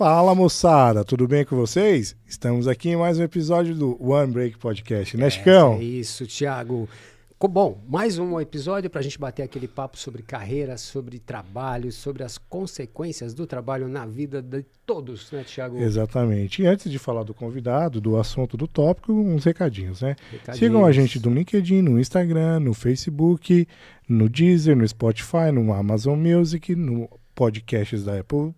Fala, moçada, tudo bem com vocês? Estamos aqui em mais um episódio do One Break Podcast, né, Chicão? É isso, Thiago. Bom, mais um episódio para a gente bater aquele papo sobre carreira, sobre trabalho, sobre as consequências do trabalho na vida de todos, né, Thiago? Exatamente. E antes de falar do convidado, do assunto, do tópico, uns recadinhos, né? Sigam a gente no LinkedIn, no Instagram, no Facebook, no Deezer, no Spotify, no Amazon Music, no podcasts da Apple,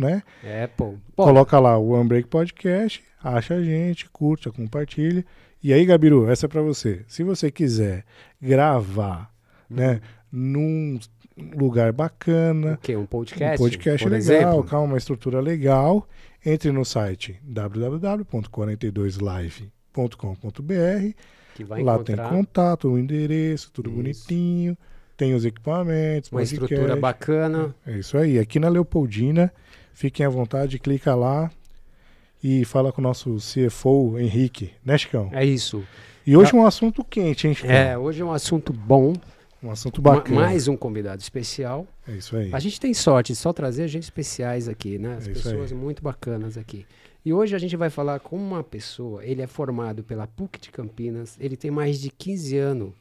né? Apple. Pô. Coloca lá o One Break Podcast, acha a gente, curte, compartilha. E aí, Gabiru, essa é pra você. Se você quiser gravar, né, num lugar bacana... O quê? Um podcast? Um podcast legal, com uma estrutura legal. Entre no site www.42live.com.br. Que vai encontrar... Lá tem contato, o endereço, tudo bonitinho. Tem os equipamentos, uma estrutura bacana. É isso aí. Aqui na Leopoldina, fiquem à vontade, clica lá e fala com o nosso CFO, Henrique. Né, Chicão? É isso. E hoje é um assunto quente, hein, Chicão? É, hoje é um assunto bom. Um assunto bacana. Mais um convidado especial. É isso aí. A gente tem sorte de só trazer gente especiais aqui, né? As pessoas muito bacanas aqui. E hoje a gente vai falar com uma pessoa, ele é formado pela PUC de Campinas, ele tem mais de 15 anos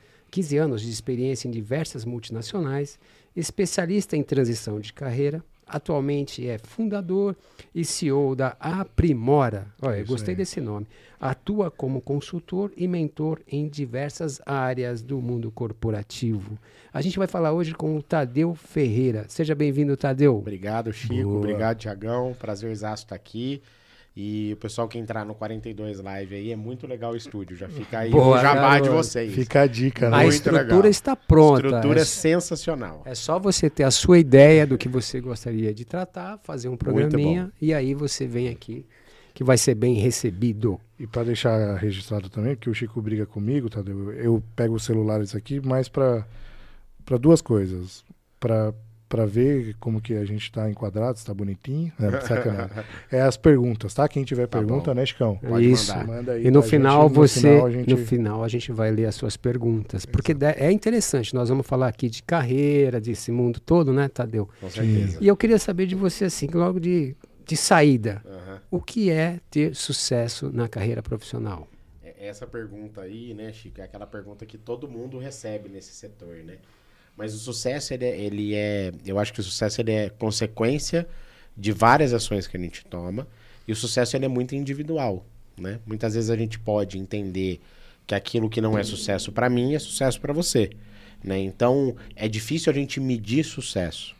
de experiência em diversas multinacionais, especialista em transição de carreira, atualmente é fundador e CEO da Aprimora. Olha, eu gostei desse nome. Atua como consultor e mentor em diversas áreas do mundo corporativo. A gente vai falar hoje com o Tadeu Ferreira. Seja bem-vindo, Tadeu. Obrigado, Chico. Boa. Obrigado, Thiagão. Prazerzaço estar aqui. E o pessoal que entrar no 42 Live aí, é muito legal o estúdio. Já fica aí o jabá de vocês. Fica a dica, né? A estrutura está pronta. A estrutura é sensacional. É só você ter a sua ideia do que você gostaria de tratar, fazer um programinha e aí você vem aqui, que vai ser bem recebido. E para deixar registrado também, porque o Chico briga comigo, Tadeu, eu pego os celulares aqui mais para duas coisas. Para ver como que a gente está enquadrado, se está bonitinho. É, sacanagem. É as perguntas, tá? Quem tiver pergunta, né, Chicão? Pode mandar. Manda aí. E no final, no final a gente vai ler as suas perguntas. Porque é interessante, nós vamos falar aqui de carreira, desse mundo todo, né, Tadeu? Com certeza. E eu queria saber de você, assim, logo de saída, o que é ter sucesso na carreira profissional? Essa pergunta aí, né, Chico, é aquela pergunta que todo mundo recebe nesse setor, né? Mas o sucesso, eu acho que o sucesso ele é consequência de várias ações que a gente toma. E o sucesso ele é muito individual, né? Muitas vezes a gente pode entender que aquilo que não é sucesso para mim é sucesso para você, né? Então, é difícil a gente medir sucesso.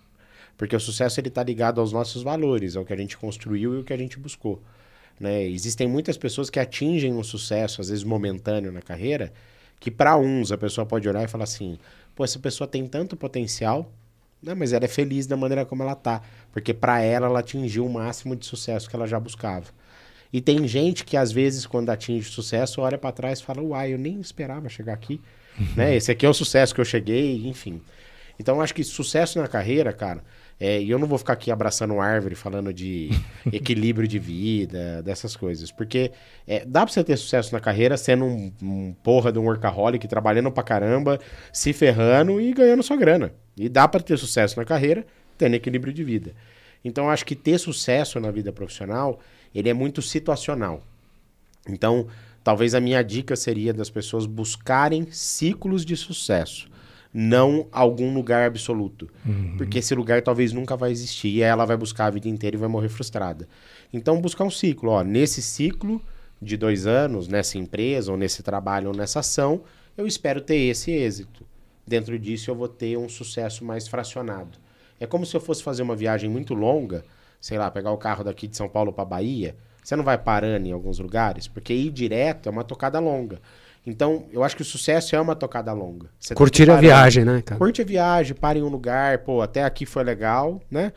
Porque o sucesso ele tá ligado aos nossos valores, ao que a gente construiu e o que a gente buscou, né? Existem muitas pessoas que atingem um sucesso, às vezes momentâneo na carreira, que para uns a pessoa pode olhar e falar assim... Pô, essa pessoa tem tanto potencial, né? Mas ela é feliz da maneira como ela tá. Porque para ela, ela atingiu o máximo de sucesso que ela já buscava. E tem gente que, às vezes, quando atinge sucesso, olha para trás e fala, uai, eu nem esperava chegar aqui. Né? Esse aqui é o sucesso que eu cheguei, enfim. Então, eu acho que sucesso na carreira, cara... E eu não vou ficar aqui abraçando árvore, falando de equilíbrio de vida, dessas coisas. Porque dá pra você ter sucesso na carreira sendo um porra de um workaholic, trabalhando pra caramba, se ferrando e ganhando sua grana. E dá pra ter sucesso na carreira tendo equilíbrio de vida. Então, eu acho que ter sucesso na vida profissional, ele é muito situacional. Então, talvez a minha dica seria das pessoas buscarem ciclos de sucesso. Não algum lugar absoluto. Porque esse lugar talvez nunca vai existir. E ela vai buscar a vida inteira e vai morrer frustrada. Então, buscar um ciclo. Ó, nesse ciclo de 2 anos, nessa empresa, ou nesse trabalho, ou nessa ação, eu espero ter esse êxito. Dentro disso, eu vou ter um sucesso mais fracionado. É como se eu fosse fazer uma viagem muito longa, sei lá, pegar o carro daqui de São Paulo para Bahia. Você não vai parando em alguns lugares? Porque ir direto é uma tocada longa. Então, eu acho que o sucesso é uma tocada longa. Você curtir a viagem, né, cara? Curte a viagem, para em um lugar, pô, até aqui foi legal, né?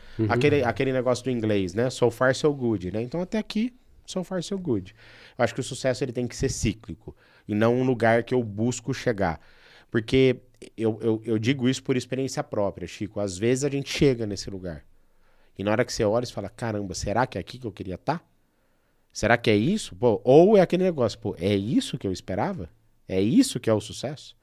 Aquele negócio do inglês, né? So far, so good, né? Então, até aqui, so far, so good. Eu acho que o sucesso ele tem que ser cíclico e não um lugar que eu busco chegar. Porque eu digo isso por experiência própria, Chico. Às vezes a gente chega nesse lugar e na hora que você olha, você fala, caramba, será que é aqui que eu queria estar? Será que é isso? Pô, ou é aquele negócio, pô, é isso que eu esperava? É isso que é o sucesso?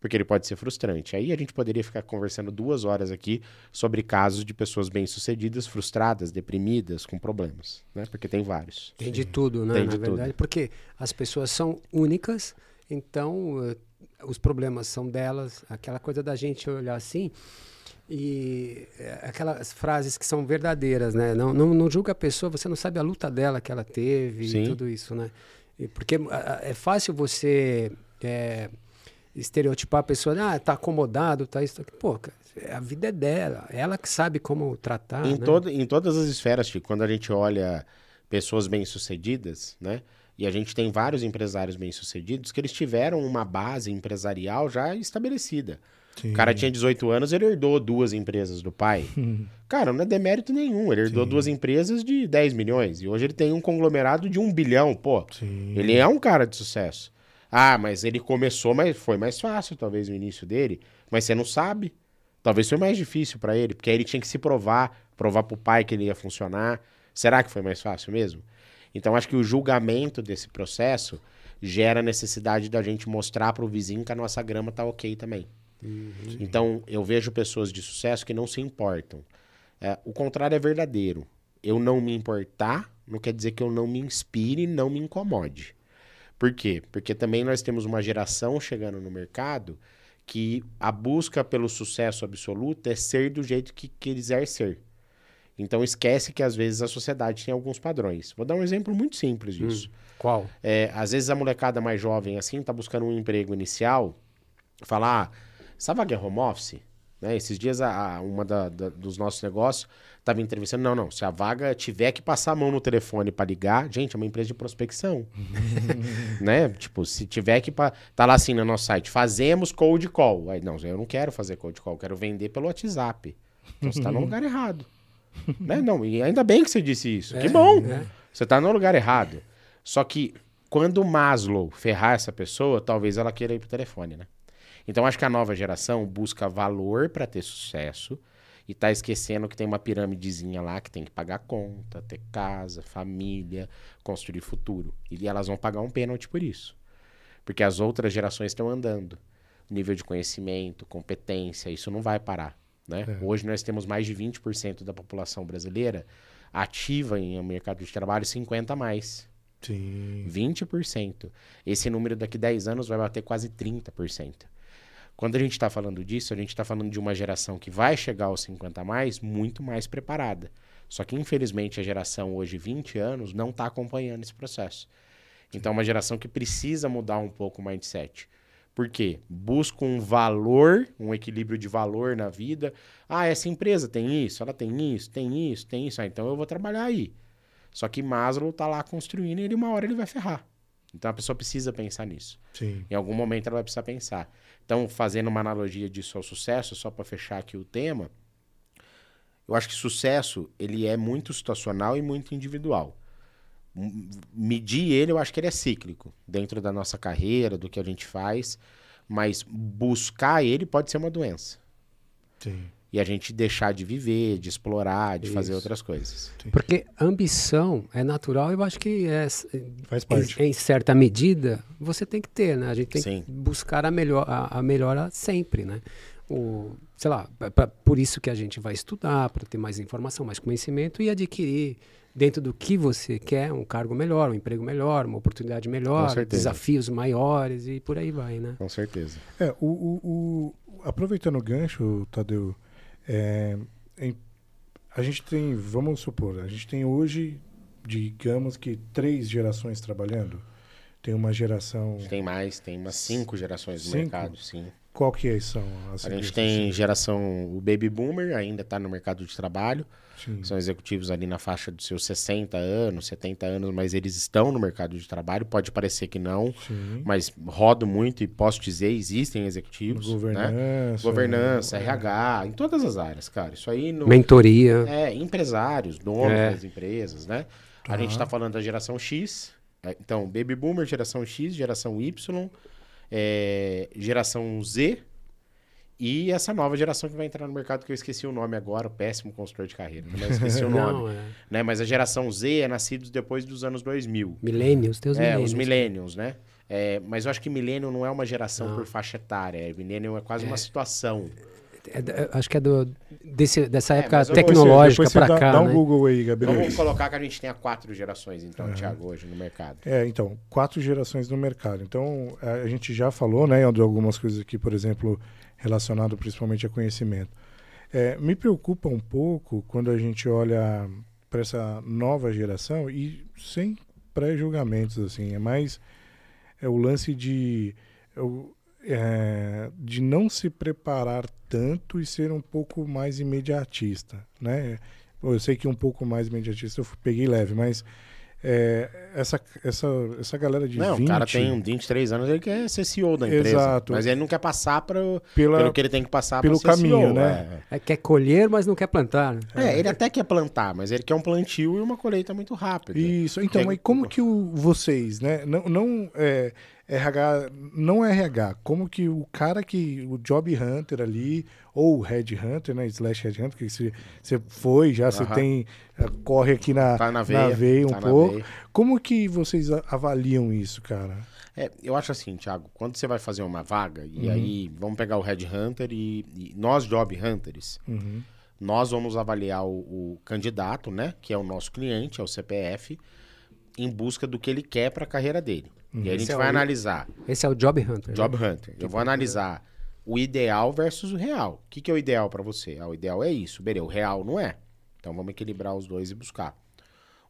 porque ele pode ser frustrante. Aí a gente poderia ficar conversando 2 horas aqui sobre casos de pessoas bem-sucedidas, frustradas, deprimidas, com problemas, né? Porque tem vários. Tem de tudo, né? Na verdade, porque as pessoas são únicas, então os problemas são delas. Aquela coisa da gente olhar assim e aquelas frases que são verdadeiras, né? Não julga a pessoa, você não sabe a luta dela que ela teve. Sim. E tudo isso, né? Porque é fácil você... estereotipar a pessoa, ah, tá acomodado, tá isso, tá aqui. Pô, cara, a vida é dela, ela que sabe como tratar. Em todas as esferas, Chico, quando a gente olha pessoas bem-sucedidas, né? E a gente tem vários empresários bem-sucedidos que eles tiveram uma base empresarial já estabelecida. Sim. O cara tinha 18 anos, ele herdou 2 empresas do pai. Cara, não é demérito nenhum. Ele herdou 2 empresas de 10 milhões. E hoje ele tem um conglomerado de 1 bilhão, pô. Sim. Ele é um cara de sucesso. Ah, mas ele começou, mas foi mais fácil, talvez, o início dele. Mas você não sabe. Talvez foi mais difícil para ele, porque aí ele tinha que se provar pro pai que ele ia funcionar. Será que foi mais fácil mesmo? Então, acho que o julgamento desse processo gera a necessidade da gente mostrar pro vizinho que a nossa grama tá ok também. Uhum. Então, eu vejo pessoas de sucesso que não se importam. O contrário é verdadeiro. Eu não me importar não quer dizer que eu não me inspire, não me incomode. Por quê? Porque também nós temos uma geração chegando no mercado que a busca pelo sucesso absoluto é ser do jeito que quiser ser. Então esquece que às vezes a sociedade tem alguns padrões. Vou dar um exemplo muito simples disso. Qual? Às vezes a molecada mais jovem assim tá buscando um emprego inicial, falar, sabe, vaga é home office? Né? Esses dias uma dos nossos negócios estava entrevistando, não, se a vaga tiver que passar a mão no telefone para ligar, gente, é uma empresa de prospecção. Né? Tipo, se tiver que... Tá lá assim no nosso site, fazemos cold call. Aí, não, eu não quero fazer cold call, eu quero vender pelo WhatsApp. Então você tá no lugar errado. Né? Não, e ainda bem que você disse isso. Que bom! Né? Você tá no lugar errado. Só que quando Maslow ferrar essa pessoa, talvez ela queira ir pro telefone, né? Então, acho que a nova geração busca valor para ter sucesso e tá esquecendo que tem uma piramidezinha lá que tem que pagar conta, ter casa, família, construir futuro. E elas vão pagar um pênalti por isso. Porque as outras gerações estão andando. Nível de conhecimento, competência, isso não vai parar, né? É. Hoje nós temos mais de 20% da população brasileira ativa em mercado de trabalho, 50% a mais. Sim. 20%. Esse número daqui a 10 anos vai bater quase 30%. Quando a gente está falando disso, a gente está falando de uma geração que vai chegar aos 50 a mais, muito mais preparada. Só que, infelizmente, a geração hoje, 20 anos, não está acompanhando esse processo. Então, é uma geração que precisa mudar um pouco o mindset. Por quê? Busca um valor, um equilíbrio de valor na vida. Ah, essa empresa tem isso, ela tem isso, tem isso, tem isso. Ah, então eu vou trabalhar aí. Só que Maslow está lá construindo e ele, uma hora ele vai ferrar. Então, a pessoa precisa pensar nisso. Sim. Em algum momento, ela vai precisar pensar. Então, fazendo uma analogia disso ao sucesso, só para fechar aqui o tema, eu acho que sucesso, ele é muito situacional e muito individual. Medir ele, eu acho que ele é cíclico, dentro da nossa carreira, do que a gente faz, mas buscar ele pode ser uma doença. Sim. E a gente deixar de viver, de explorar, de fazer outras coisas. Sim. Porque ambição é natural, eu acho que faz parte. Em certa medida você tem que ter, né? A gente tem que buscar a melhora sempre, né? Sei lá, por isso que a gente vai estudar, para ter mais informação, mais conhecimento e adquirir dentro do que você quer um cargo melhor, um emprego melhor, uma oportunidade melhor, desafios maiores e por aí vai, né? Com certeza. Aproveitando o gancho, Tadeu, a gente tem, vamos supor, a gente tem hoje, digamos que 3 gerações trabalhando. Tem uma geração... Tem mais, tem umas 5 gerações no mercado, sim. Qual que são as gerações? A gente tem geração, o Baby Boomer ainda está no mercado de trabalho. Sim. São executivos ali na faixa dos seus 60 anos, 70 anos, mas eles estão no mercado de trabalho. Pode parecer que não, sim, mas rodo muito e posso dizer, existem executivos. Governança. Né? Governança, RH, em todas as áreas, cara. Isso aí... Mentoria. Empresários, donos das empresas, né? Tá. A gente está falando da geração X. Então, Baby Boomer, geração X, geração Y, geração Z... E essa nova geração que vai entrar no mercado, que eu esqueci o nome agora, o péssimo consultor de carreira. Mas eu esqueci o nome. Né? Mas a geração Z é nascidos depois dos anos 2000. Millennials, tem os millennials. Os millennials, né? Mas eu acho que milênio não é uma geração por faixa etária. Milênio é quase uma situação. Acho que é dessa época tecnológica para cá. Dá um Google aí, Gabriel. Vamos colocar que a gente tenha 4 gerações, então, Thiago, hoje no mercado. Então, 4 gerações no mercado. Então, a gente já falou, né, de algumas coisas aqui, por exemplo, relacionado principalmente a conhecimento. Me preocupa um pouco quando a gente olha para essa nova geração, e sem pré-julgamentos, assim, é mais o lance de não se preparar tanto e ser um pouco mais imediatista, né? Eu sei que um pouco mais imediatista eu peguei leve, mas essa galera de 20... Não, o cara tem 23 anos, ele quer ser CEO da empresa. Exato. Mas ele não quer passar pelo que ele tem que passar para ser caminho, CEO, né? Quer colher, mas não quer plantar. Ele até quer plantar, mas ele quer um plantio e uma colheita muito rápida. Isso, então, mas como que vocês, né? Não RH, como que o cara o job hunter ali, ou headhunter, né, /headhunter, que você foi, já você tem, corre aqui na veia um pouco. Como que vocês avaliam isso, cara? Eu acho assim, Thiago, quando você vai fazer uma vaga, e aí vamos pegar o headhunter e nós job hunters, nós vamos avaliar o candidato, né, que é o nosso cliente, é o CPF, em busca do que ele quer para a carreira dele. E aí a gente vai analisar. Esse é o Job Hunter. Job Hunter. Eu vou analisar o ideal versus o real. O que é o ideal para você? O ideal é isso. Beleza, o real não é. Então vamos equilibrar os dois e buscar.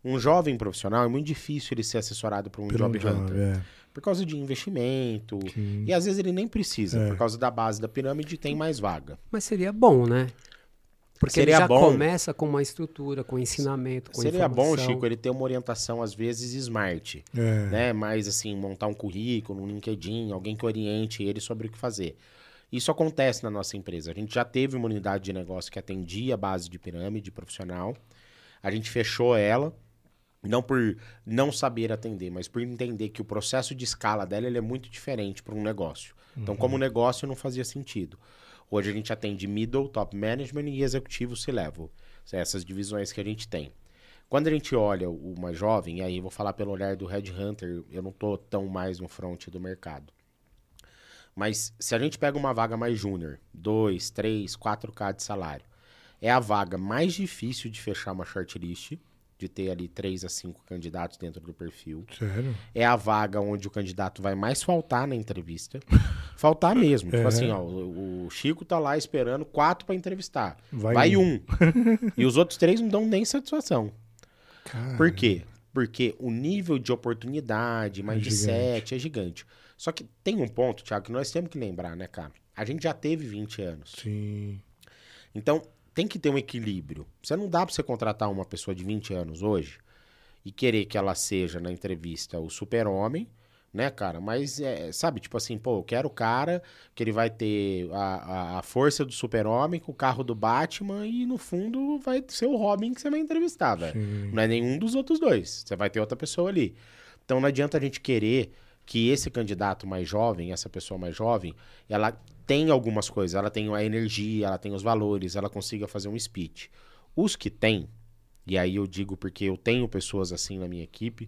Um jovem profissional é muito difícil ele ser assessorado por um Job Hunter. Por causa de investimento. Sim. E às vezes ele nem precisa. Por causa da base da pirâmide tem mais vaga. Mas seria bom, né? Porque seria bom. Começa com uma estrutura, com ensinamento, com seria informação. Seria bom, Chico, ele ter uma orientação, às vezes, smart. Né? Mas, assim, montar um currículo, um LinkedIn, alguém que oriente ele sobre o que fazer. Isso acontece na nossa empresa. A gente já teve uma unidade de negócio que atendia a base de pirâmide profissional. A gente fechou ela, não por não saber atender, mas por entender que o processo de escala dela ele é muito diferente para um negócio. Então, como negócio, não fazia sentido. Hoje a gente atende middle, top management e executivo C-level. São essas divisões que a gente tem. Quando a gente olha uma jovem, e aí eu vou falar pelo olhar do headhunter, eu não estou tão mais no front do mercado. Mas se a gente pega uma vaga mais júnior, 2, 3, 4K de salário, é a vaga mais difícil de fechar uma shortlist, de ter ali 3 a 5 candidatos dentro do perfil. Sério? É a vaga onde o candidato vai mais faltar na entrevista. Faltar mesmo. Tipo assim, ó, o Chico tá lá esperando 4 para entrevistar. Vai um. E os outros 3 não dão nem satisfação. Cara. Por quê? Porque o nível de oportunidade, mindset, é gigante. Só que tem um ponto, Thiago, que nós temos que lembrar, né, cara? A gente já teve 20 anos. Sim. Então... tem que ter um equilíbrio. Você não dá para você contratar uma pessoa de 20 anos hoje e querer que ela seja, na entrevista, o super-homem, né, cara? Mas, sabe, tipo assim, pô, eu quero o cara que ele vai ter a força do super-homem com o carro do Batman e, no fundo, vai ser o Robin que você vai entrevistar, velho. Não é nenhum dos outros dois. Você vai ter outra pessoa ali. Então, não adianta a gente querer que esse candidato mais jovem, essa pessoa mais jovem, ela... tem algumas coisas, ela tem a energia, ela tem os valores, ela consiga fazer um speech. Os que tem, e aí eu digo porque eu tenho pessoas assim na minha equipe,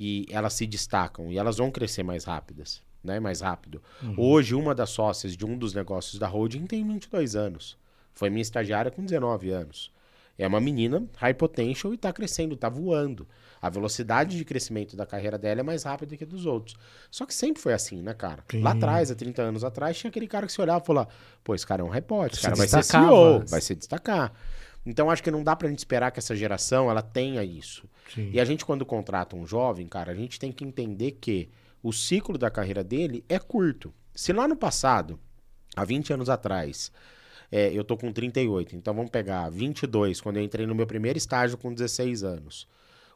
e elas se destacam, e elas vão crescer mais rápidas, né? Mais rápido. Hoje, uma das sócias de um dos negócios da holding tem 22 anos. Foi minha estagiária com 19 anos. É uma menina high potential e está crescendo, está voando. A velocidade de crescimento da carreira dela é mais rápida que a dos outros. Só que sempre foi assim, né, cara? Sim. Lá atrás, há 30 anos atrás, tinha aquele cara que se olhava e falava, pô, esse cara é um repórter, esse cara vai ser CEO, vai se destacar. Então, acho que não dá pra gente esperar que essa geração ela tenha isso. Sim. E a gente, quando contrata um jovem, cara, a gente tem que entender que o ciclo da carreira dele é curto. Se lá no passado, há 20 anos atrás... eu tô com 38, então vamos pegar 22, quando eu entrei no meu primeiro estágio com 16 anos.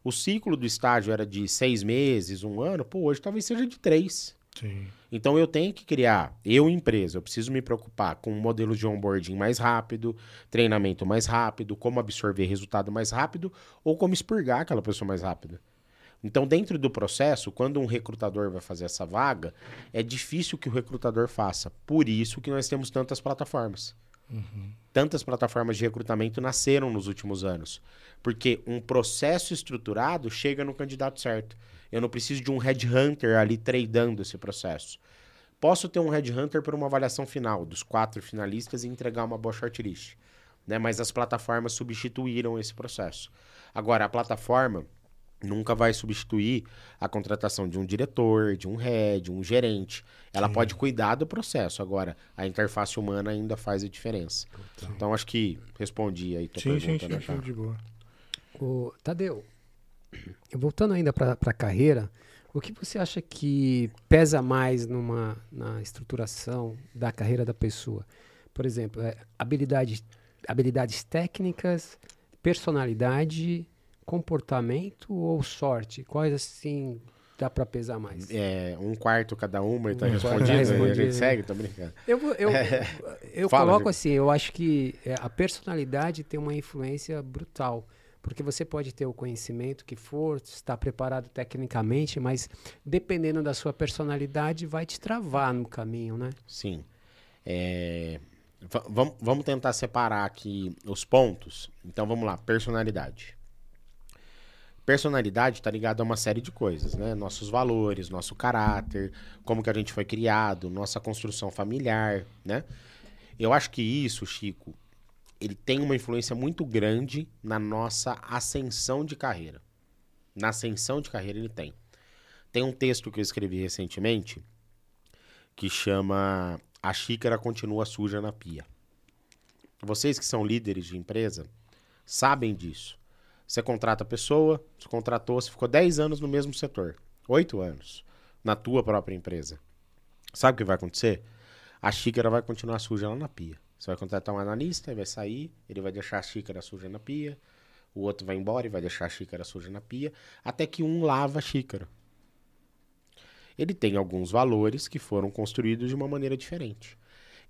O ciclo do estágio era de 6 meses, 1 ano, pô, hoje talvez seja de 3. Sim. Então eu tenho que criar, empresa, eu preciso me preocupar com modelos de onboarding mais rápido, treinamento mais rápido, como absorver resultado mais rápido ou como expurgar aquela pessoa mais rápido. Então, dentro do processo, quando um recrutador vai fazer essa vaga, é difícil que o recrutador faça. Por isso que nós temos tantas plataformas. Tantas plataformas de recrutamento nasceram nos últimos anos. Porque um processo estruturado chega no candidato certo. Eu não preciso de um headhunter ali tradando esse processo. Posso ter um headhunter para uma avaliação final dos 4 finalistas e entregar uma boa shortlist, né? Mas as plataformas substituíram esse processo. Agora, a plataforma nunca vai substituir a contratação de um diretor, de um head, um gerente. Ela pode cuidar do processo. Agora, a interface humana ainda faz a diferença. Então, acho que respondi aí tua pergunta, né, cara? De boa. Ô, Tadeu, voltando ainda para a carreira, o que você acha que pesa mais na estruturação da carreira da pessoa? Por exemplo, habilidades técnicas, personalidade, comportamento ou sorte? Quais assim dá para pesar mais? É, 1/4 cada uma, está respondido, a gente segue, tô brincando. Eu coloco assim, eu acho que a personalidade tem uma influência brutal. Porque você pode ter o conhecimento que for, estar preparado tecnicamente, mas dependendo da sua personalidade, vai te travar no caminho, né? Sim. Vamos tentar separar aqui os pontos. Então, vamos lá. Personalidade. Personalidade está ligada a uma série de coisas, né? Nossos valores, nosso caráter, como que a gente foi criado, nossa construção familiar, né? Eu acho que isso, Chico, ele tem uma influência muito grande na nossa ascensão de carreira. Na ascensão de carreira ele tem. Tem um texto que eu escrevi recentemente que chama "A xícara continua suja na pia". Vocês que são líderes de empresa sabem disso. Você contrata a pessoa, você contratou, você ficou 10 anos no mesmo setor, 8 anos, na tua própria empresa. Sabe o que vai acontecer? A xícara vai continuar suja lá na pia. Você vai contratar um analista, ele vai sair, ele vai deixar a xícara suja na pia, o outro vai embora e vai deixar a xícara suja na pia, até que um lava a xícara. Ele tem alguns valores que foram construídos de uma maneira diferente.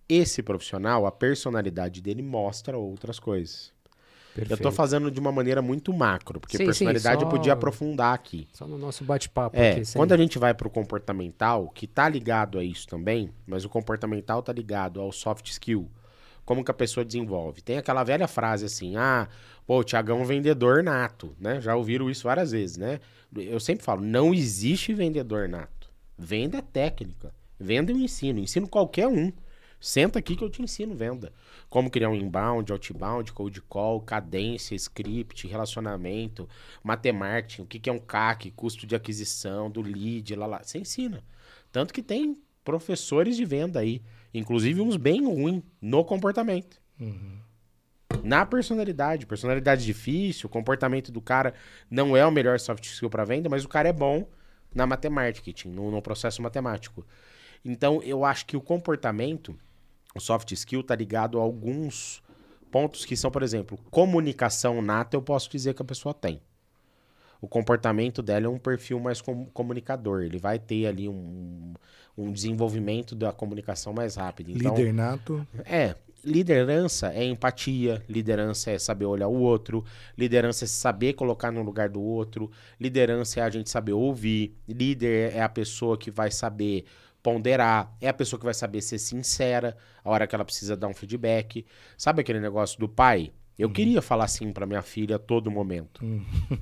Esse profissional, a personalidade dele mostra outras coisas. Perfeito. Eu estou fazendo de uma maneira muito macro, porque personalidade eu podia aprofundar aqui. Só no nosso bate-papo. Quando a gente vai para o comportamental, que está ligado a isso também, mas o comportamental está ligado ao soft skill. Como que a pessoa desenvolve? Tem aquela velha frase assim, o Thiagão é um vendedor nato, né? Já ouviram isso várias vezes, né? Eu sempre falo, não existe vendedor nato. Venda é técnica. Venda eu ensino. Ensino qualquer um. Senta aqui que eu te ensino venda. Como criar um inbound, outbound, cold call, cadência, script, relacionamento, matemarketing, o que é um CAC, custo de aquisição, do lead, lá. Você ensina. Tanto que tem professores de venda aí. Inclusive uns bem ruins no comportamento. Uhum. Na personalidade. Personalidade difícil, o comportamento do cara não é o melhor soft skill para venda, mas o cara é bom na matemática, no processo matemático. Então, eu acho que o comportamento, o soft skill, tá ligado a alguns pontos que são, por exemplo, comunicação nata, eu posso dizer que a pessoa tem. O comportamento dela é um perfil mais comunicador. Ele vai ter ali um desenvolvimento da comunicação mais rápido. Então, líder nato. Liderança é empatia, liderança é saber olhar o outro, liderança é saber colocar no lugar do outro, liderança é a gente saber ouvir, líder é a pessoa que vai saber ponderar, é a pessoa que vai saber ser sincera a hora que ela precisa dar um feedback. Sabe aquele negócio do pai? Eu queria falar assim para minha filha a todo momento.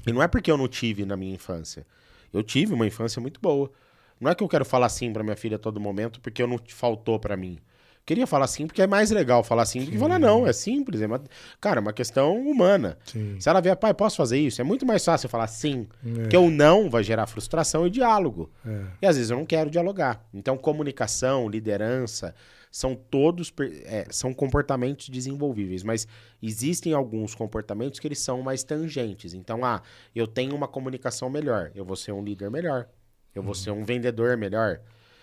E não é porque eu não tive na minha infância. Eu tive uma infância muito boa. Não é que eu quero falar assim para minha filha a todo momento porque eu não faltou para mim. Queria falar assim porque é mais legal falar assim do que falar não. É simples. Cara, é uma questão humana. Sim. Se ela vier, pai, posso fazer isso? É muito mais fácil falar sim. Porque o não vai gerar frustração e diálogo. E às vezes eu não quero dialogar. Então, comunicação, liderança... São todos são comportamentos desenvolvíveis, mas existem alguns comportamentos que eles são mais tangentes. Então, eu tenho uma comunicação melhor, eu vou ser um líder melhor, eu vou ser um vendedor melhor,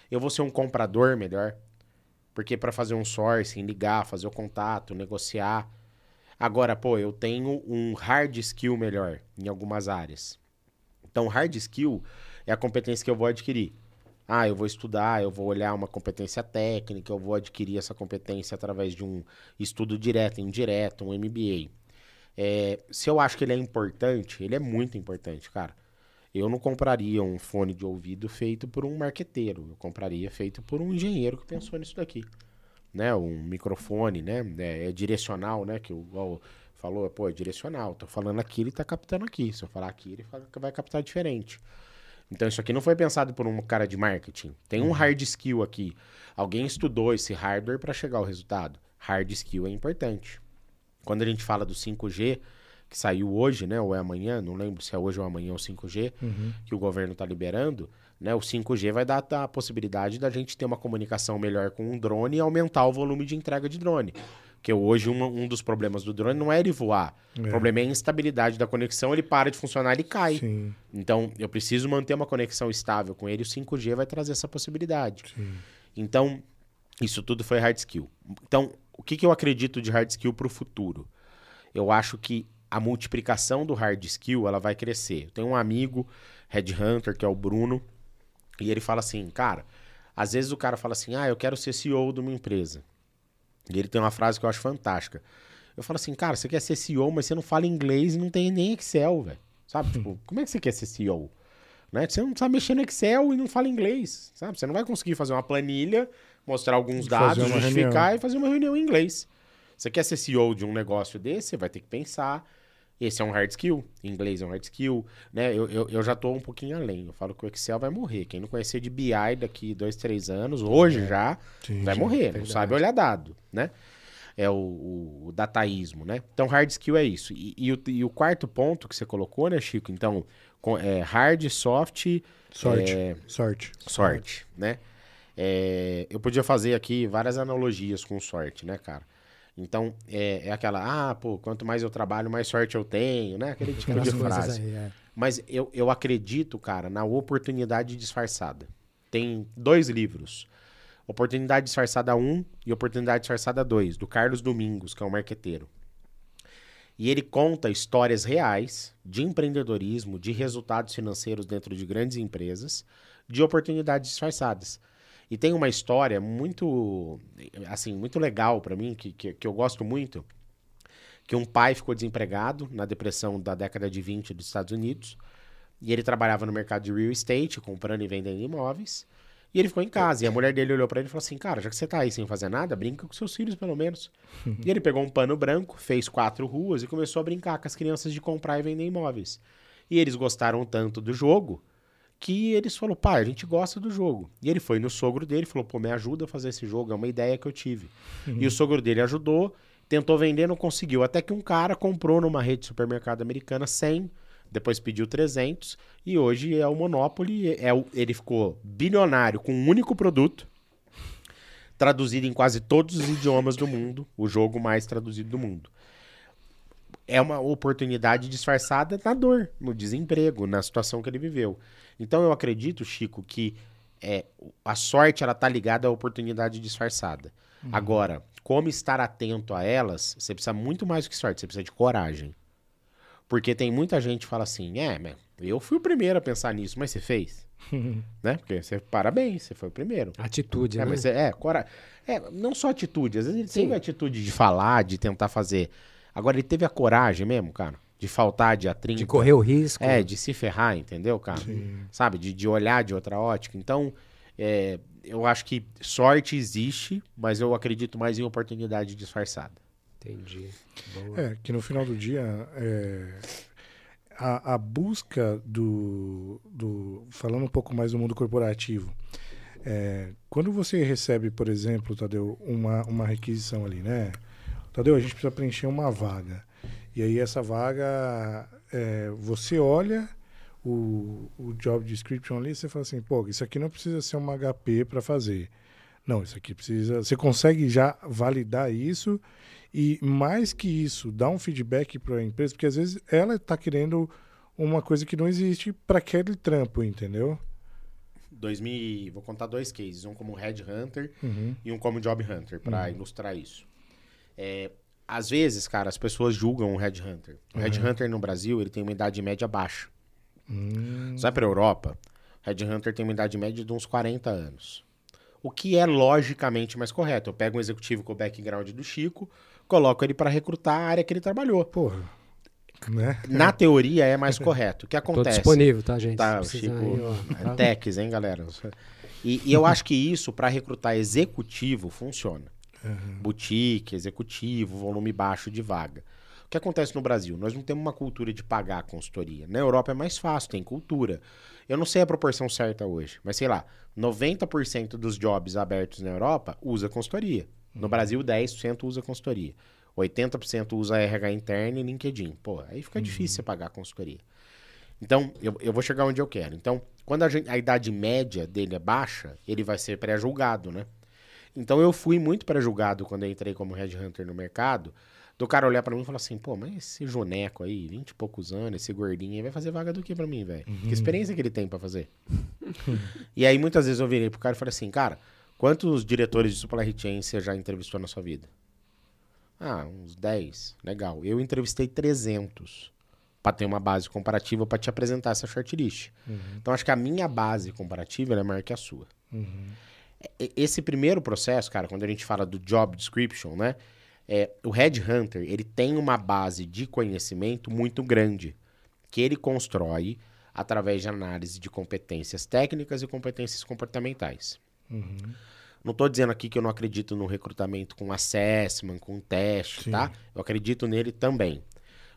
eu vou ser um comprador melhor, porque para fazer um sourcing, ligar, fazer o contato, negociar. Agora, eu tenho um hard skill melhor em algumas áreas. Então, hard skill é a competência que eu vou adquirir. Eu vou estudar, eu vou olhar uma competência técnica, eu vou adquirir essa competência através de um estudo direto, indireto, um MBA. Se eu acho que ele é importante, ele é muito importante, cara. Eu não compraria um fone de ouvido feito por um marqueteiro, eu compraria feito por um engenheiro que pensou nisso daqui. Né? Um microfone, né? É direcional, né? Que o falou, é direcional, tô falando aqui, ele tá captando aqui. Se eu falar aqui, ele vai captar diferente. Então, isso aqui não foi pensado por um cara de marketing. Tem um hard skill aqui. Alguém estudou esse hardware para chegar ao resultado. Hard skill é importante. Quando a gente fala do 5G, que saiu hoje, né? Ou é amanhã, não lembro se é hoje ou amanhã o 5G, que o governo está liberando, né? O 5G vai dar a possibilidade da gente ter uma comunicação melhor com um drone e aumentar o volume de entrega de drone. Porque hoje um dos problemas do drone não é ele voar. É. O problema é a instabilidade da conexão, ele para de funcionar e cai. Sim. Então, eu preciso manter uma conexão estável com ele, e o 5G vai trazer essa possibilidade. Sim. Então, isso tudo foi hard skill. Então, o que eu acredito de hard skill para o futuro? Eu acho que a multiplicação do hard skill ela vai crescer. Eu tenho um amigo, headhunter, que é o Bruno, e ele fala assim, cara, às vezes o cara fala assim, ah, eu quero ser CEO de uma empresa. E ele tem uma frase que eu acho fantástica. Eu falo assim, cara, você quer ser CEO, mas você não fala inglês e não tem nem Excel, velho. Sabe? Tipo, como é que você quer ser CEO? Né? Você não sabe mexer no Excel e não fala inglês, sabe? Você não vai conseguir fazer uma planilha, mostrar alguns dados, justificar reunião. E fazer uma reunião em inglês. Você quer ser CEO de um negócio desse, você vai ter que pensar. Esse é um hard skill. Inglês é um hard skill. Né? Eu já estou um pouquinho além. Eu falo que o Excel vai morrer. Quem não conhecer de BI daqui 2, 3 anos, hoje já, sim, vai morrer. Verdade. Não sabe olhar dado. Né? É o dataísmo. Né? Então, hard skill é isso. E o quarto ponto que você colocou, né, Chico? Então, hard, soft... Sorte. Né? Eu podia fazer aqui várias analogias com sorte, né, cara? Então, é aquela, quanto mais eu trabalho, mais sorte eu tenho, né? Aquele tipo de frase. Aí, é. Mas eu acredito, cara, na oportunidade disfarçada. Tem 2 livros. Oportunidade Disfarçada 1 e Oportunidade Disfarçada 2, do Carlos Domingos, que é um marqueteiro. E ele conta histórias reais de empreendedorismo, de resultados financeiros dentro de grandes empresas, de oportunidades disfarçadas. E tem uma história muito, assim, muito legal para mim, que eu gosto muito, que um pai ficou desempregado na depressão da década de 20 dos Estados Unidos, e ele trabalhava no mercado de real estate, comprando e vendendo imóveis, e ele ficou em casa, e a mulher dele olhou para ele e falou assim, cara, já que você tá aí sem fazer nada, brinca com seus filhos pelo menos. E ele pegou um pano branco, fez 4 ruas e começou a brincar com as crianças de comprar e vender imóveis. E eles gostaram tanto do jogo, que eles falaram, pai, a gente gosta do jogo. E ele foi no sogro dele e falou, pô, me ajuda a fazer esse jogo, é uma ideia que eu tive. E o sogro dele ajudou, tentou vender, não conseguiu. Até que um cara comprou numa rede de supermercado americana 100, depois pediu 300, e hoje é o Monopoly. Ele ficou bilionário com um único produto, traduzido em quase todos os idiomas do mundo, o jogo mais traduzido do mundo. É uma oportunidade disfarçada na dor, no desemprego, na situação que ele viveu. Então, eu acredito, Chico, que a sorte ela tá ligada à oportunidade disfarçada. Agora, como estar atento a elas, você precisa muito mais do que sorte, você precisa de coragem. Porque tem muita gente que fala assim, eu fui o primeiro a pensar nisso, mas você fez? Né? Porque você, parabéns, você foi o primeiro. Atitude, né? Mas não só atitude, às vezes ele teve a atitude de falar, de tentar fazer. Agora, ele teve a coragem mesmo, cara, de faltar dia 30. De correr o risco. De se ferrar, entendeu, cara? Sim. Sabe? De olhar de outra ótica. Então, eu acho que sorte existe, mas eu acredito mais em oportunidade disfarçada. Entendi. Boa. Que no final do dia, a busca falando um pouco mais do mundo corporativo, quando você recebe, por exemplo, Tadeu, uma requisição ali, né? Tadeu, a gente precisa preencher uma vaga. E aí essa vaga, você olha o job description ali e você fala assim, pô, isso aqui não precisa ser uma HP para fazer. Não, isso aqui precisa... Você consegue já validar isso e mais que isso, dar um feedback para a empresa, porque às vezes ela está querendo uma coisa que não existe para aquele trampo, entendeu? Vou contar 2 cases, um como headhunter e um como job hunter, para ilustrar isso. Às vezes, cara, as pessoas julgam o headhunter. O headhunter no Brasil, ele tem uma idade média baixa. Você vai pra Europa, o headhunter tem uma idade média de uns 40 anos. O que é logicamente mais correto. Eu pego um executivo com o background do Chico, coloco ele pra recrutar a área que ele trabalhou. Porra. Né? Na teoria é mais correto. O que acontece? Tô disponível, tá, gente? Tá, o Chico... Techs, hein, galera? E eu acho que isso, pra recrutar executivo, funciona. Boutique, executivo, volume baixo de vaga. O que acontece no Brasil? Nós não temos uma cultura de pagar a consultoria. Na Europa é mais fácil, tem cultura. Eu não sei a proporção certa hoje, mas sei lá, 90% dos jobs abertos na Europa usa consultoria. No Brasil, 10% usa consultoria. 80% usa RH interno e LinkedIn. Pô, aí fica difícil você pagar a consultoria. Então, eu vou chegar onde eu quero. Então, quando a idade média dele é baixa, ele vai ser pré-julgado, né? Então, eu fui muito pré-julgado quando eu entrei como headhunter no mercado, do cara olhar pra mim e falar assim, pô, mas esse joneco aí, 20 e poucos anos, esse gordinho aí, vai fazer vaga do que pra mim, velho? Que experiência que ele tem pra fazer? E aí, muitas vezes eu virei pro cara e falei assim, cara, quantos diretores de supply chain você já entrevistou na sua vida? Ah, uns 10. Legal. Eu entrevistei 300 para ter uma base comparativa para te apresentar essa shortlist. Então, acho que a minha base comparativa é maior que a sua. Esse primeiro processo, cara, quando a gente fala do job description, né? O headhunter, ele tem uma base de conhecimento muito grande que ele constrói através de análise de competências técnicas e competências comportamentais. Não estou dizendo aqui que eu não acredito no recrutamento com assessment, com teste, tá? Eu acredito nele também.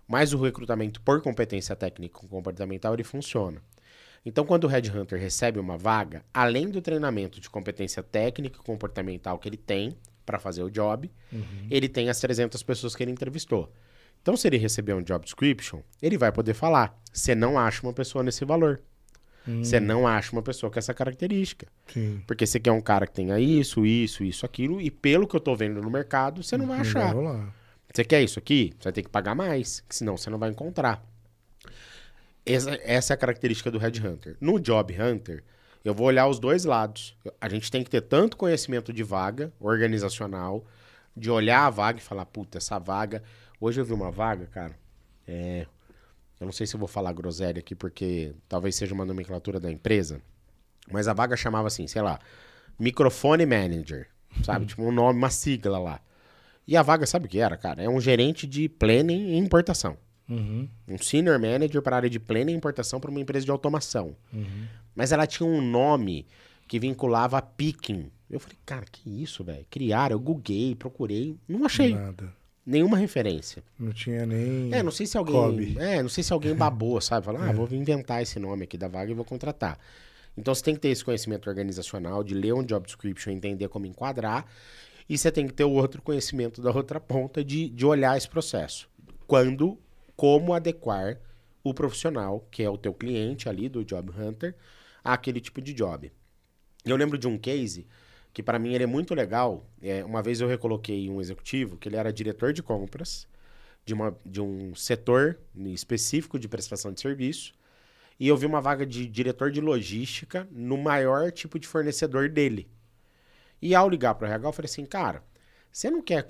Mas o recrutamento por competência técnica e comportamental, ele funciona. Então, quando o headhunter recebe uma vaga, além do treinamento de competência técnica e comportamental que ele tem para fazer o job, ele tem as 300 pessoas que ele entrevistou. Então, se ele receber um job description, ele vai poder falar, você não acha uma pessoa nesse valor. Você não acha uma pessoa com essa característica. Porque você quer um cara que tenha isso, isso, isso, aquilo. E pelo que eu tô vendo no mercado, você não vai achar. Você quer isso aqui? Você vai ter que pagar mais. Senão você não vai encontrar. Essa é a característica do headhunter. No job hunter, eu vou olhar os dois lados. A gente tem que ter tanto conhecimento de vaga organizacional, de olhar a vaga e falar, puta, essa vaga... Hoje eu vi uma vaga, cara... Eu não sei se eu vou falar groselha aqui, porque talvez seja uma nomenclatura da empresa, mas a vaga chamava assim, sei lá, microfone manager, sabe? Tipo um nome, uma sigla lá. E a vaga, sabe o que era, cara? É um gerente de planning e importação. Um senior manager para a área de planning e importação para uma empresa de automação. Mas ela tinha um nome que vinculava a picking. Eu falei, cara, que isso, velho? Criaram, eu googlei, procurei, não achei. Nada. Nenhuma referência. Não tinha nem... não sei se alguém... não sei se alguém babou, sabe? Falou, vou inventar esse nome aqui da vaga e vou contratar. Então, você tem que ter esse conhecimento organizacional de ler um job description, entender como enquadrar. E você tem que ter o outro conhecimento da outra ponta de olhar esse processo. Quando, como adequar o profissional, que é o teu cliente ali do job hunter, àquele tipo de job. Eu lembro de um case... que para mim ele é muito legal. Uma vez eu recoloquei um executivo que ele era diretor de compras de um setor específico de prestação de serviço e eu vi uma vaga de diretor de logística no maior tipo de fornecedor dele. E ao ligar para o RH eu falei assim, cara, você não quer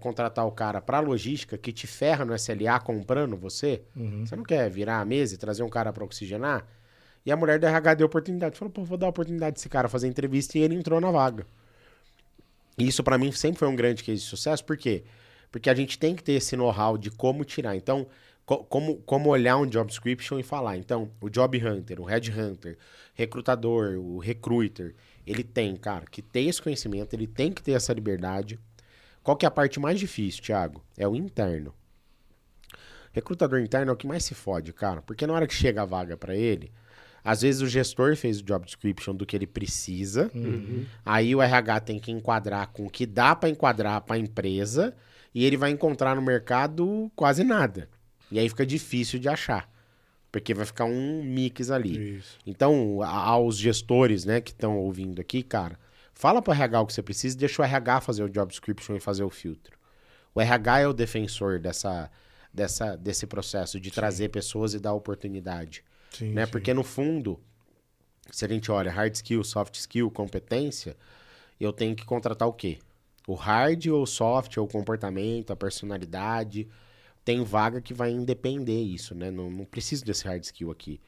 contratar o cara para logística que te ferra no SLA comprando você? Você não quer virar a mesa e trazer um cara para oxigenar? E a mulher do RH deu oportunidade. Falou, pô, vou dar a oportunidade desse cara fazer entrevista e ele entrou na vaga. E isso pra mim sempre foi um grande case de sucesso. Por quê? Porque a gente tem que ter esse know-how de como tirar. Então, como olhar um job description e falar. Então, o job hunter, o headhunter, recrutador, o recruiter, ele tem, cara, que ter esse conhecimento, ele tem que ter essa liberdade. Qual que é a parte mais difícil, Thiago? É o interno. Recrutador interno é o que mais se fode, cara. Porque na hora que chega a vaga pra ele... Às vezes o gestor fez o job description do que ele precisa, aí o RH tem que enquadrar com o que dá para enquadrar para a empresa e ele vai encontrar no mercado quase nada. E aí fica difícil de achar, porque vai ficar um mix ali. Isso. Então, aos gestores, né, que estão ouvindo aqui, cara, fala para o RH o que você precisa e deixa o RH fazer o job description e fazer o filtro. O RH é o defensor desse processo de trazer pessoas e dar oportunidade. Sim, né? Porque no fundo, se a gente olha hard skill, soft skill, competência, eu tenho que contratar o quê? O hard ou o soft, ou o comportamento, a personalidade. Tem vaga que vai independer isso, né? Não preciso desse hard skill aqui.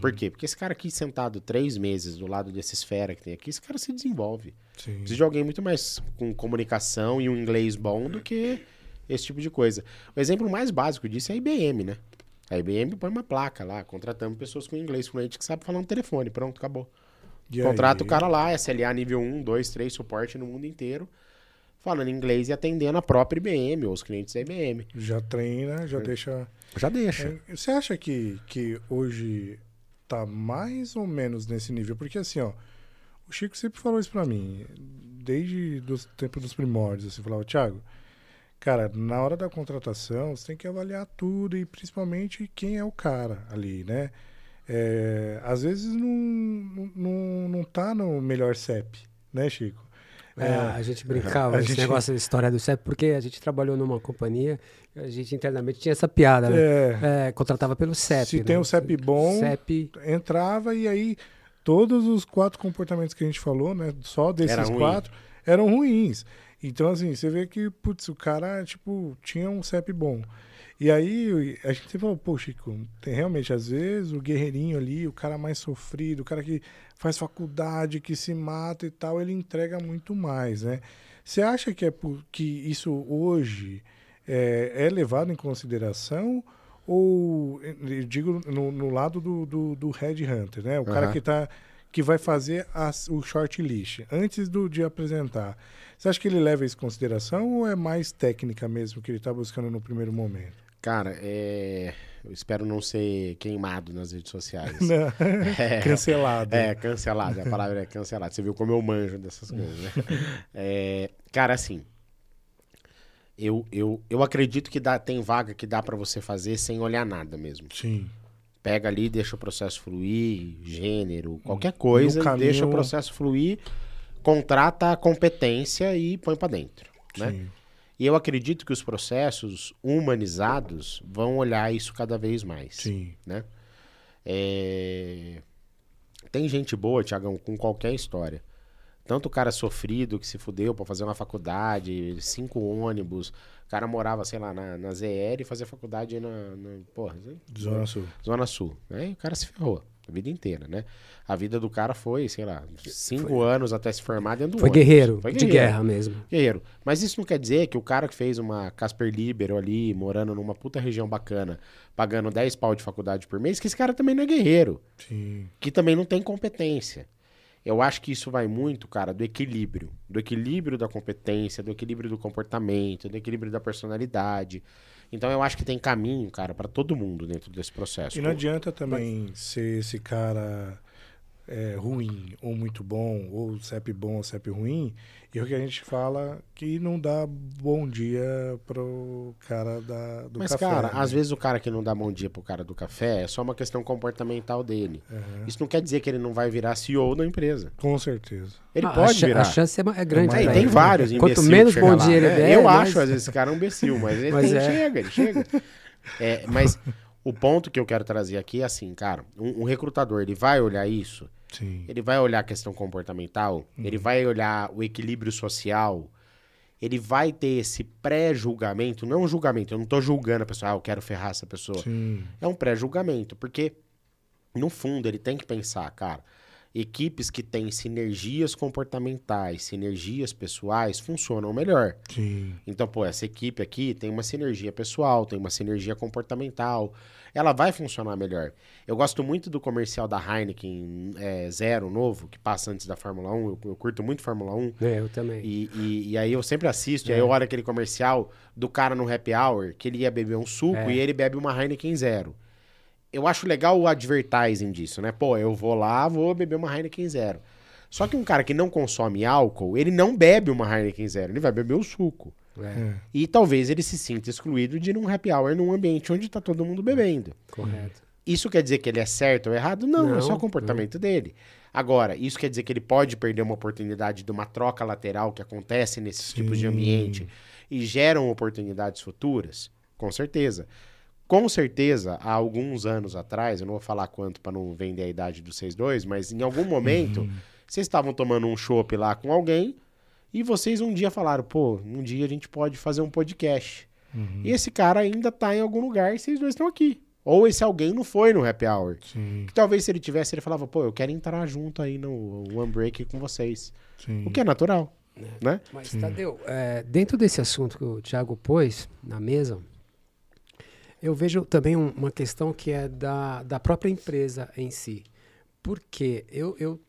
Por quê? Porque esse cara aqui sentado 3 meses do lado dessa esfera que tem aqui, esse cara se desenvolve. Precisa de alguém muito mais com comunicação e um inglês bom do que esse tipo de coisa. O exemplo mais básico disso é a IBM, né? A IBM põe uma placa lá, contratamos pessoas com inglês fluente que sabem falar no telefone, pronto, acabou. Contrata o cara lá, SLA nível 1, 2, 3, suporte no mundo inteiro. falando inglês e atendendo a própria IBM, ou os clientes da IBM. Já treina, já deixa... Já deixa. Você acha que hoje tá mais ou menos nesse nível? Porque assim, ó, o Chico sempre falou isso pra mim, desde o tempo dos primórdios, assim, falava, Thiago, cara, na hora da contratação, você tem que avaliar tudo e principalmente quem é o cara ali, né? É, às vezes não tá no melhor CEP, né, Chico? A gente brincava esse negócio da história do CEP, porque a gente trabalhou numa companhia, a gente internamente tinha essa piada, né? Contratava pelo CEP. Se tem um CEP bom, entrava e aí todos os 4 comportamentos que a gente falou, né? Só desses 4 eram ruins. Então, assim, você vê que, putz, o cara, tipo, tinha um CEP bom. E aí a gente falou, pô, Chico, tem realmente, às vezes, o guerreirinho ali, o cara mais sofrido, o cara que faz faculdade, que se mata e tal, ele entrega muito mais, né? Você acha que isso hoje é levado em consideração? Ou, eu digo, no lado do headhunter, né? O cara que vai fazer o shortlist, antes de apresentar. Você acha que ele leva isso em consideração ou é mais técnica mesmo que ele está buscando no primeiro momento? Cara, eu espero não ser queimado nas redes sociais. Cancelado. Cancelado. A palavra é cancelado. Você viu como eu manjo dessas coisas, né? Cara, assim, eu acredito que tem vaga que dá para você fazer sem olhar nada mesmo. Sim. Pega ali, deixa o processo fluir, gênero, qualquer coisa, deixa o processo fluir, contrata a competência e põe para dentro, né? Sim. E eu acredito que os processos humanizados vão olhar isso cada vez mais. Sim. Né? Tem gente boa, Thiagão, com qualquer história. Tanto o cara sofrido que se fudeu para fazer uma faculdade, 5 ônibus. O cara morava, sei lá, na ZR e fazia faculdade Zona Sul. Zona Sul. Aí o cara se ferrou a vida inteira, né? A vida do cara foi, sei lá, 5 anos até se formar dentro do ônibus. Foi guerreiro, de guerra mesmo. Guerreiro. Mas isso não quer dizer que o cara que fez uma Casper Líbero ali, morando numa puta região bacana, pagando 10 pau de faculdade por mês, que esse cara também não é guerreiro. Sim. Que também não tem competência. Eu acho que isso vai muito, cara, do equilíbrio. Do equilíbrio da competência, do equilíbrio do comportamento, do equilíbrio da personalidade. Então, eu acho que tem caminho, cara, para todo mundo dentro desse processo. E não adianta também ser esse cara ruim, ou muito bom, ou CEP ruim, e é o que a gente fala que não dá bom dia pro cara do café. Mas, cara, né? Às vezes o cara que não dá bom dia pro cara do café é só uma questão comportamental dele. Uhum. Isso não quer dizer que ele não vai virar CEO da empresa. Com certeza. Ele pode virar. A chance é grande. É, tem vários imbecil. Quanto menos bom dia ele der... Eu acho, às vezes, esse cara é um imbecil, mas ele chega. Mas o ponto que eu quero trazer aqui é assim, cara, um recrutador, ele vai olhar isso? Sim. Ele vai olhar a questão comportamental, ele vai olhar o equilíbrio social, ele vai ter esse pré-julgamento, não é um julgamento, eu não tô julgando a pessoa, eu quero ferrar essa pessoa. Sim. É um pré-julgamento, porque no fundo ele tem que pensar, cara, equipes que têm sinergias comportamentais, sinergias pessoais, funcionam melhor. Sim. Então, pô, essa equipe aqui tem uma sinergia pessoal, tem uma sinergia comportamental. Ela vai funcionar melhor. Eu gosto muito do comercial da Heineken Zero novo, que passa antes da Fórmula 1. Eu curto muito Fórmula 1. Eu também. E aí eu sempre assisto, e aí eu olho aquele comercial do cara no happy hour, que ele ia beber um suco e ele bebe uma Heineken Zero. Eu acho legal o advertising disso, né? Pô, eu vou lá, vou beber uma Heineken Zero. Só que um cara que não consome álcool, ele não bebe uma Heineken Zero, ele vai beber o suco. E talvez ele se sinta excluído de ir num happy hour num ambiente onde tá todo mundo bebendo. Correto. Isso quer dizer que ele é certo ou errado? Não, é só o comportamento dele. Agora, isso quer dizer que ele pode perder uma oportunidade de uma troca lateral que acontece nesses tipos de ambiente e geram oportunidades futuras? Com certeza. Com certeza, há alguns anos atrás, eu não vou falar quanto para não vender a idade dos 6-2, mas em algum momento, vocês estavam tomando um chopp lá com alguém e vocês um dia falaram, pô, um dia a gente pode fazer um podcast. E esse cara ainda tá em algum lugar e vocês 2 estão aqui. Ou esse alguém não foi no happy hour. Sim. Que talvez se ele tivesse, ele falava, pô, eu quero entrar junto aí no One Break com vocês. Sim. O que é natural, né? Mas, Tadeu, dentro desse assunto que o Thiago pôs na mesa... Eu vejo também uma questão que é da própria empresa em si. Porque eu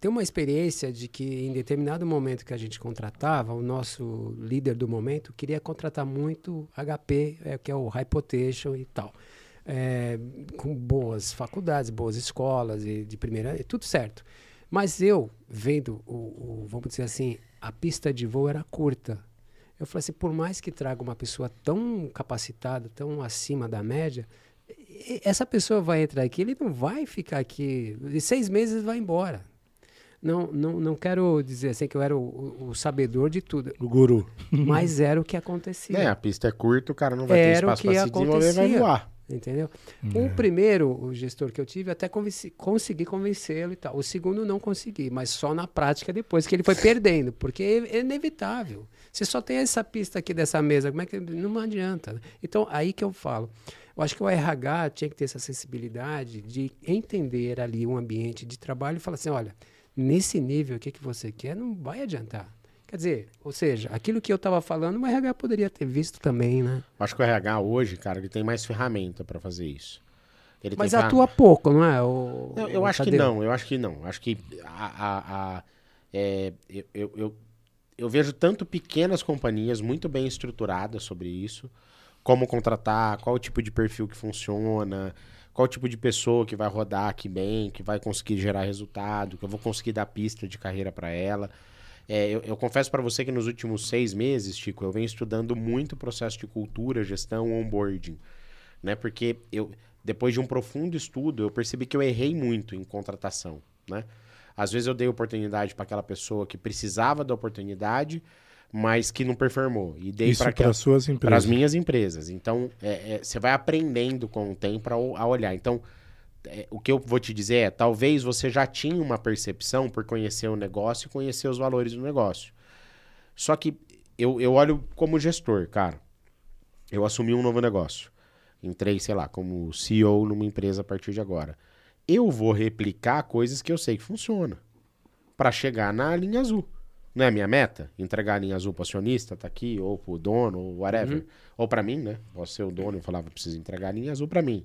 tem uma experiência de que em determinado momento que a gente contratava, o nosso líder do momento queria contratar muito HP, que é o High Potential e tal. Com boas faculdades, boas escolas, e de primeira, tudo certo. Mas eu, vendo, vamos dizer assim, a pista de voo era curta. Eu falei assim, por mais que traga uma pessoa tão capacitada, tão acima da média, essa pessoa vai entrar aqui, ele não vai ficar aqui, em 6 meses vai embora. Não quero dizer assim que eu era o sabedor de tudo. O guru. Mas era o que acontecia. A pista é curta, o cara não vai ter espaço para se desenvolver, vai voar. Entendeu? O primeiro, o gestor que eu tive, até consegui convencê-lo e tal. O segundo não consegui, mas só na prática depois, que ele foi perdendo, porque é inevitável. Você só tem essa pista aqui dessa mesa, como é que... Não adianta. Né? Então, aí que eu falo. Eu acho que o RH tinha que ter essa sensibilidade de entender ali um ambiente de trabalho e falar assim, olha, nesse nível, o que você quer não vai adiantar. Quer dizer, ou seja, aquilo que eu estava falando, o RH poderia ter visto também, né? Acho que o RH hoje, cara, ele tem mais ferramenta para fazer isso. Ele mas atua pouco, não é? Eu acho que não. Acho que eu vejo tanto pequenas companhias muito bem estruturadas sobre isso, como contratar, qual o tipo de perfil que funciona, qual o tipo de pessoa que vai rodar aqui bem, que vai conseguir gerar resultado, que eu vou conseguir dar pista de carreira para ela. Eu confesso para você que nos últimos 6 meses, Chico, eu venho estudando muito o processo de cultura, gestão, onboarding, né? Porque depois de um profundo estudo, eu percebi que eu errei muito em contratação, né? Às vezes eu dei oportunidade para aquela pessoa que precisava da oportunidade, mas que não performou. E dei para as suas empresas. Para as minhas empresas. Então, você vai aprendendo com o tempo a olhar. Então, o que eu vou te dizer é, talvez você já tinha uma percepção por conhecer o negócio e conhecer os valores do negócio. Só que eu olho como gestor, cara. Eu assumi um novo negócio. Entrei, sei lá, como CEO numa empresa a partir de agora. Eu vou replicar coisas que eu sei que funcionam para chegar na linha azul. Não é a minha meta? Entregar a linha azul para o acionista, tá aqui, ou para o dono, ou whatever. Uhum. Ou para mim, né? Posso ser o dono, eu falava, preciso entregar a linha azul para mim,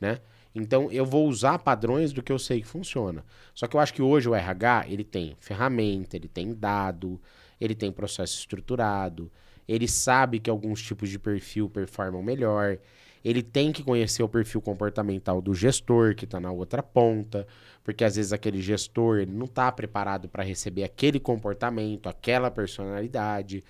né? Então, eu vou usar padrões do que eu sei que funciona. Só que eu acho que hoje o RH, ele tem ferramenta, ele tem dado, ele tem processo estruturado, ele sabe que alguns tipos de perfil performam melhor, ele tem que conhecer o perfil comportamental do gestor, que está na outra ponta, porque às vezes aquele gestor ele não está preparado para receber aquele comportamento, aquela personalidade,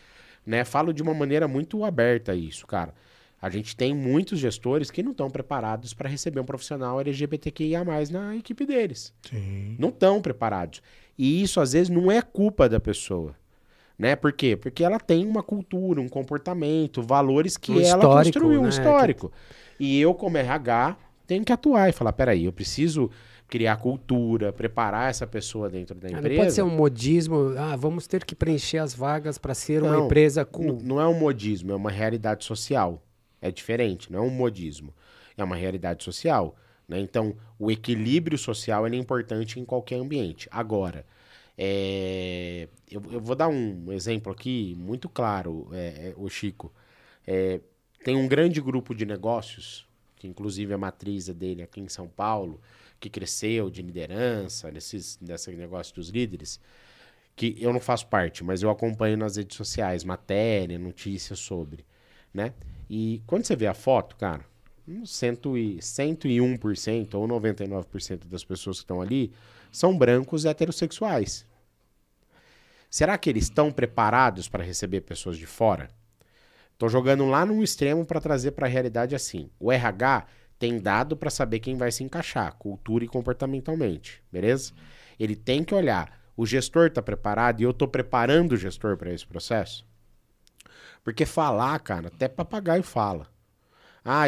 né? Falo de uma maneira muito aberta isso, cara. A gente tem muitos gestores que não estão preparados para receber um profissional LGBTQIA+, na equipe deles. Sim. Não estão preparados. E isso, às vezes, não é culpa da pessoa. Né? Por quê? Porque ela tem uma cultura, um comportamento, valores que ela construiu, né? Um histórico. E eu, como RH, tenho que atuar e falar, peraí, eu preciso criar cultura, preparar essa pessoa dentro da empresa. Não pode ser um modismo, vamos ter que preencher as vagas para ser uma empresa cool. Não é um modismo, é uma realidade social. É diferente, não é um modismo. É uma realidade social, né? Então, o equilíbrio social ele é importante em qualquer ambiente. Agora, eu vou dar um exemplo aqui muito claro, o Chico. Tem um grande grupo de negócios, que inclusive a matriz dele aqui em São Paulo, que cresceu de liderança, nesse negócio dos líderes, que eu não faço parte, mas eu acompanho nas redes sociais, matéria, notícias sobre, né? E quando você vê a foto, cara, 101% ou 99% das pessoas que estão ali são brancos heterossexuais. Será que eles estão preparados para receber pessoas de fora? Estou jogando lá no extremo para trazer para a realidade assim. O RH tem dado para saber quem vai se encaixar, cultura e comportamentalmente, beleza? Ele tem que olhar. O gestor está preparado e eu estou preparando o gestor para esse processo? Porque falar, cara, até papagaio fala.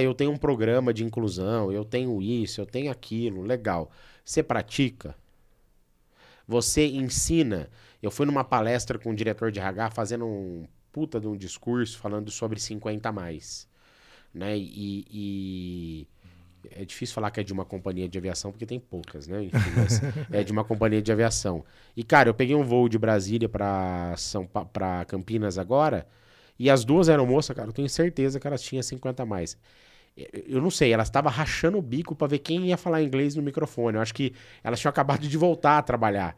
Eu tenho um programa de inclusão, eu tenho isso, eu tenho aquilo, legal. Você pratica? Você ensina? Eu fui numa palestra com o diretor de RH fazendo um puta de um discurso falando sobre 50+, né? E é difícil falar que é de uma companhia de aviação, porque tem poucas, né? Enfim, mas é de uma companhia de aviação. E, cara, eu peguei um voo de Brasília para Campinas agora. E as 2 aeromoças, cara, eu tenho certeza que elas tinham 50+. Eu não sei, elas estavam rachando o bico pra ver quem ia falar inglês no microfone. Eu acho que elas tinham acabado de voltar a trabalhar.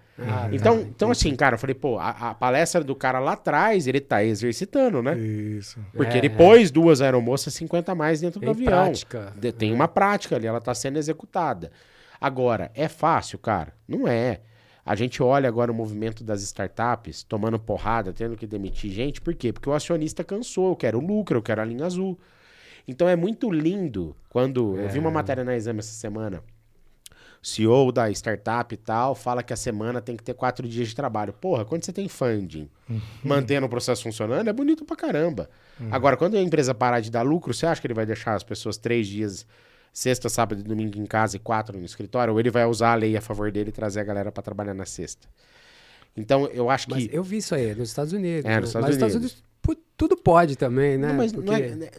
Então, assim, cara, eu falei, pô, a palestra do cara lá atrás, ele tá exercitando, né? Isso. Porque ele pôs duas aeromoças 50 a mais dentro do avião. Prática. Tem uma prática ali, ela tá sendo executada. Agora, é fácil, cara? Não é. A gente olha agora o movimento das startups tomando porrada, tendo que demitir gente. Por quê? Porque o acionista cansou. Eu quero lucro, eu quero a linha azul. Então é muito lindo quando... Eu vi uma matéria na Exame essa semana. O CEO da startup e tal fala que a semana tem que ter 4 dias de trabalho. Porra, quando você tem funding, mantendo o processo funcionando, é bonito pra caramba. Agora, quando a empresa parar de dar lucro, você acha que ele vai deixar as pessoas 3 dias... sexta, sábado e domingo em casa e 4 no escritório, ou ele vai usar a lei a favor dele e trazer a galera para trabalhar na sexta? Então, eu acho que... Mas eu vi isso aí, nos Estados Unidos. É, nos Estados Unidos. Nos Estados Unidos tudo pode também, né? Não, mas porque...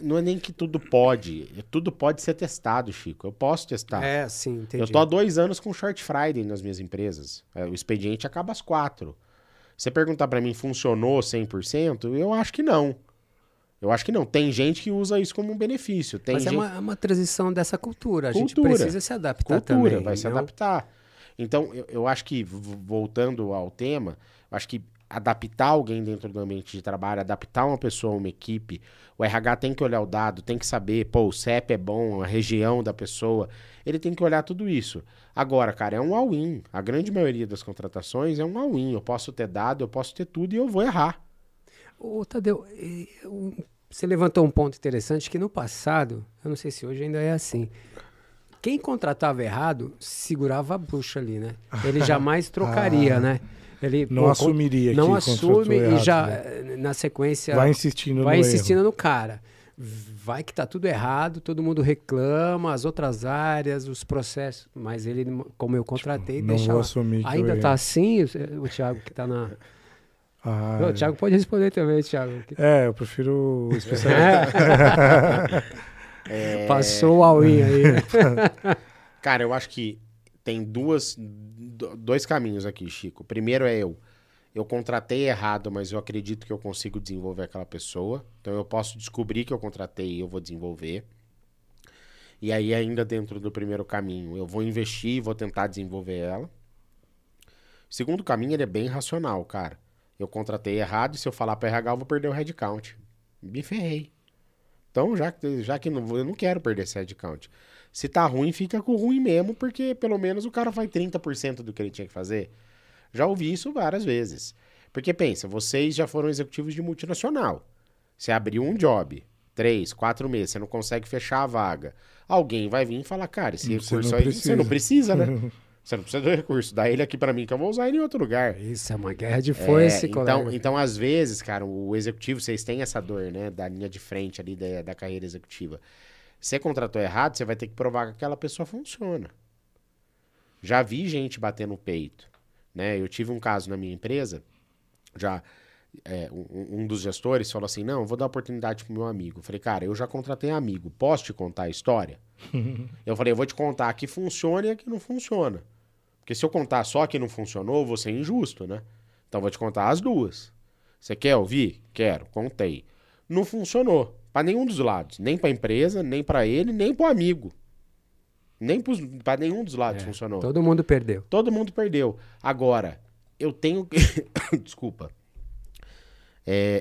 não é nem que tudo pode. Tudo pode ser testado, Chico. Eu posso testar. É, sim, entendi. Eu tô há 2 anos com Short Friday nas minhas empresas. O expediente acaba às 4. Se você perguntar para mim, funcionou 100%? Eu acho que não. Eu acho que não. Tem gente que usa isso como um benefício. Mas é uma transição dessa cultura. A gente precisa se adaptar também. Vai se adaptar. Então, eu acho que, voltando ao tema, eu acho que adaptar alguém dentro do ambiente de trabalho, adaptar uma pessoa a uma equipe, o RH tem que olhar o dado, tem que saber, pô, o CEP é bom, a região da pessoa, ele tem que olhar tudo isso. Agora, cara, é um all-in. A grande maioria das contratações é um all-in. Eu posso ter dado, eu posso ter tudo e eu vou errar. Ô, Tadeu, você levantou um ponto interessante que no passado, eu não sei se hoje ainda é assim, quem contratava errado segurava a bucha ali, né? Ele jamais trocaria, né? Ele não assumiria. Não assume e já, na sequência, vai insistindo no cara. Vai que tá tudo errado, todo mundo reclama, as outras áreas, os processos, mas ele, como eu contratei, tipo, deixa lá. Ainda tá assim, o Thiago que tá na... Não, o Thiago pode responder também, Thiago. É, eu prefiro o especialista. Passou o all-in aí. Cara, eu acho que tem dois caminhos aqui, Chico. Primeiro é eu contratei errado, mas eu acredito que eu consigo desenvolver aquela pessoa. Então eu posso descobrir que eu contratei e eu vou desenvolver. E aí ainda dentro do primeiro caminho, eu vou investir e vou tentar desenvolver ela. O segundo caminho, ele é bem racional, cara. Eu contratei errado e se eu falar para RH, eu vou perder o headcount. Me ferrei. Então, já que eu não quero perder esse headcount. Se tá ruim, fica com ruim mesmo, porque pelo menos o cara faz 30% do que ele tinha que fazer. Já ouvi isso várias vezes. Porque pensa, vocês já foram executivos de multinacional. Você abriu um job, 3, 4 meses, você não consegue fechar a vaga. Alguém vai vir e falar, cara, esse recurso aí você não precisa, né? Você não precisa do recurso, dá ele aqui pra mim que eu vou usar ele em outro lugar. Isso é uma guerra de foice, colega. Então, às vezes, cara, o executivo, vocês têm essa dor, né? Da linha de frente ali da carreira executiva. Você contratou errado, você vai ter que provar que aquela pessoa funciona. Já vi gente bater no peito, né? Eu tive um caso na minha empresa, um dos gestores falou assim, não, eu vou dar oportunidade pro meu amigo. Eu falei, cara, eu já contratei amigo, posso te contar a história? Eu falei, eu vou te contar a que funciona e a que não funciona. Porque se eu contar só que não funcionou, eu vou ser injusto, né? Então, vou te contar as duas. Você quer ouvir? Quero. Contei. Não funcionou. Para nenhum dos lados. Nem para a empresa, nem para ele, nem para o amigo. Nem para nenhum dos lados funcionou. Todo mundo perdeu. Todo mundo perdeu. Agora, eu tenho que... Desculpa.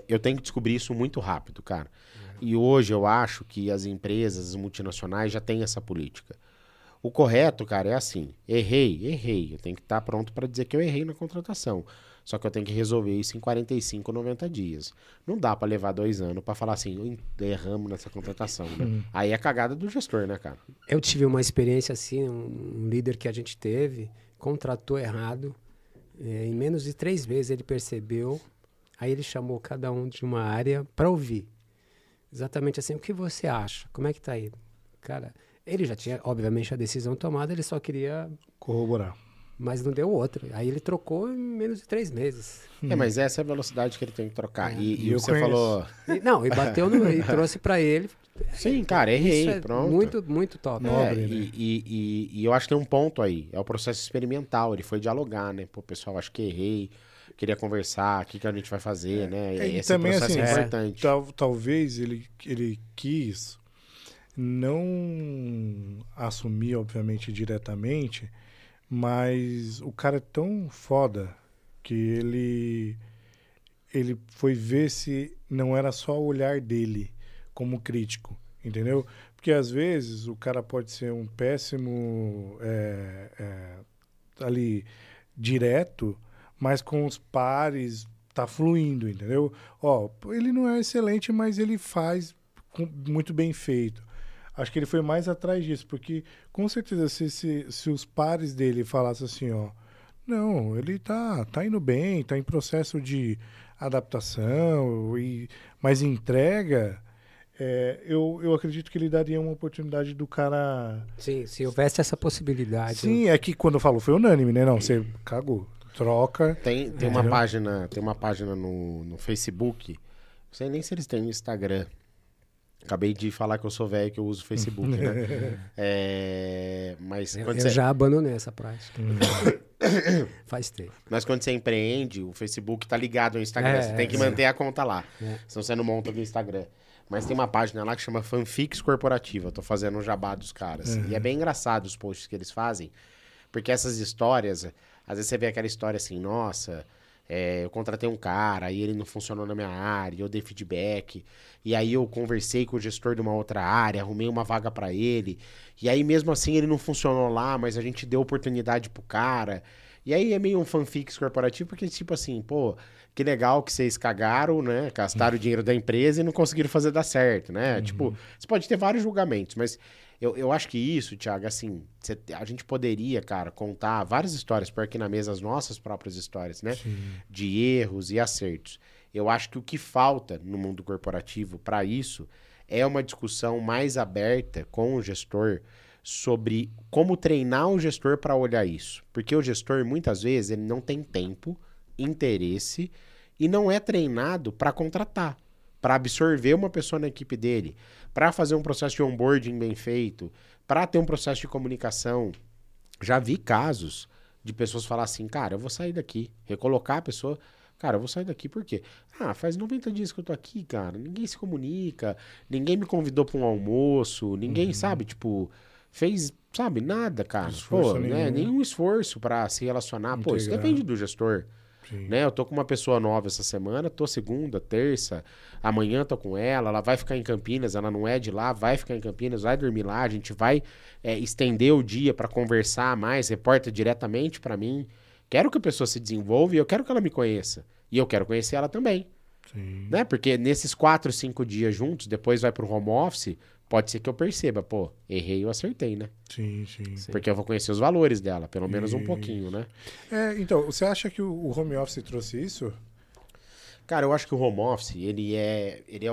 Eu tenho que descobrir isso muito rápido, cara. E hoje eu acho que as empresas, as multinacionais já têm essa política. O correto, cara, é assim, errei. Eu tenho que estar pronto para dizer que eu errei na contratação. Só que eu tenho que resolver isso em 45, 90 dias. Não dá para levar 2 anos para falar assim, erramos nessa contratação, né? Aí é a cagada do gestor, né, cara? Eu tive uma experiência assim, um líder que a gente teve, contratou errado. Em menos de 3 meses ele percebeu, aí ele chamou cada um de uma área para ouvir. Exatamente assim, o que você acha? Como é que tá aí? Cara... Ele já tinha, obviamente, a decisão tomada, ele só queria... corroborar. Mas não deu outra. Aí ele trocou em menos de 3 meses. Mas essa é a velocidade que ele tem que trocar. E você falou... E bateu no... e trouxe pra ele. Sim, cara, errei, pronto. Muito, muito top. Nobre, né? E eu acho que tem um ponto aí. É o processo experimental, ele foi dialogar, né? Pô, pessoal, acho que errei, queria conversar, o que a gente vai fazer, né? Esse também, processo assim, é importante. Talvez ele quis... não assumir, obviamente, diretamente, mas o cara é tão foda que ele foi ver se não era só o olhar dele como crítico, entendeu? Porque às vezes o cara pode ser um péssimo ali direto, mas com os pares tá fluindo, entendeu? Ó, ele não é excelente, mas ele faz muito bem feito. Acho que ele foi mais atrás disso, porque com certeza se os pares dele falassem assim, ó, não, ele tá indo bem, tá em processo de adaptação, mas entrega, eu acredito que ele daria uma oportunidade do cara... Sim, se houvesse essa possibilidade. Sim, é que quando eu falo foi unânime, né? Não, você cagou, troca. Tem uma página, no Facebook, não sei nem se eles têm no Instagram. Acabei de falar que eu sou velho, que eu uso o Facebook, né? Mas quando eu já abandonei essa prática. Faz tempo. Mas quando você empreende, o Facebook tá ligado ao Instagram. Você tem que manter a conta lá. Senão você não monta no Instagram. Mas tem uma página lá que chama Fanfix Corporativa. Eu tô fazendo um jabá dos caras. E é bem engraçado os posts que eles fazem. Porque essas histórias... Às vezes você vê aquela história assim, nossa... eu contratei um cara e ele não funcionou na minha área, eu dei feedback, e aí eu conversei com o gestor de uma outra área, arrumei uma vaga pra ele, e aí mesmo assim ele não funcionou lá, mas a gente deu oportunidade pro cara, e aí é meio um fanfic corporativo, porque tipo assim, pô, que legal que vocês cagaram, né, gastaram o dinheiro da empresa e não conseguiram fazer dar certo, né, tipo, você pode ter vários julgamentos, mas... Eu acho que isso, Thiago, assim, a gente poderia, cara, contar várias histórias, por aqui na mesa, as nossas próprias histórias, né? Sim. De erros e acertos. Eu acho que o que falta no mundo corporativo para isso é uma discussão mais aberta com o gestor sobre como treinar o gestor para olhar isso. Porque o gestor, muitas vezes, ele não tem tempo, interesse e não é treinado para contratar, para absorver uma pessoa na equipe dele, para fazer um processo de onboarding bem feito, para ter um processo de comunicação. Já vi casos de pessoas falar assim, cara, eu vou sair daqui, recolocar a pessoa, cara, eu vou sair daqui por quê? Ah, faz 90 dias que eu tô aqui, cara, ninguém se comunica, ninguém me convidou para um almoço, ninguém, sabe, tipo, fez, sabe, nada, cara, pô, né? Nenhum esforço para se relacionar, integrar. Pô, isso depende do gestor. Né? Eu tô com uma pessoa nova essa semana, tô segunda, terça, amanhã tô com ela vai ficar em Campinas, ela não é de lá, vai ficar em Campinas, vai dormir lá, a gente vai estender o dia para conversar mais, reporta diretamente para mim. Quero que a pessoa se desenvolva e eu quero que ela me conheça. E eu quero conhecer ela também. Sim. Né? Porque nesses 4, 5 dias juntos, depois vai pro home office, pode ser que eu perceba, pô, errei ou acertei, né? Sim, sim, sim. Porque eu vou conhecer os valores dela, pelo menos um pouquinho, né? Então, você acha que o home office trouxe isso? Cara, eu acho que o home office, ele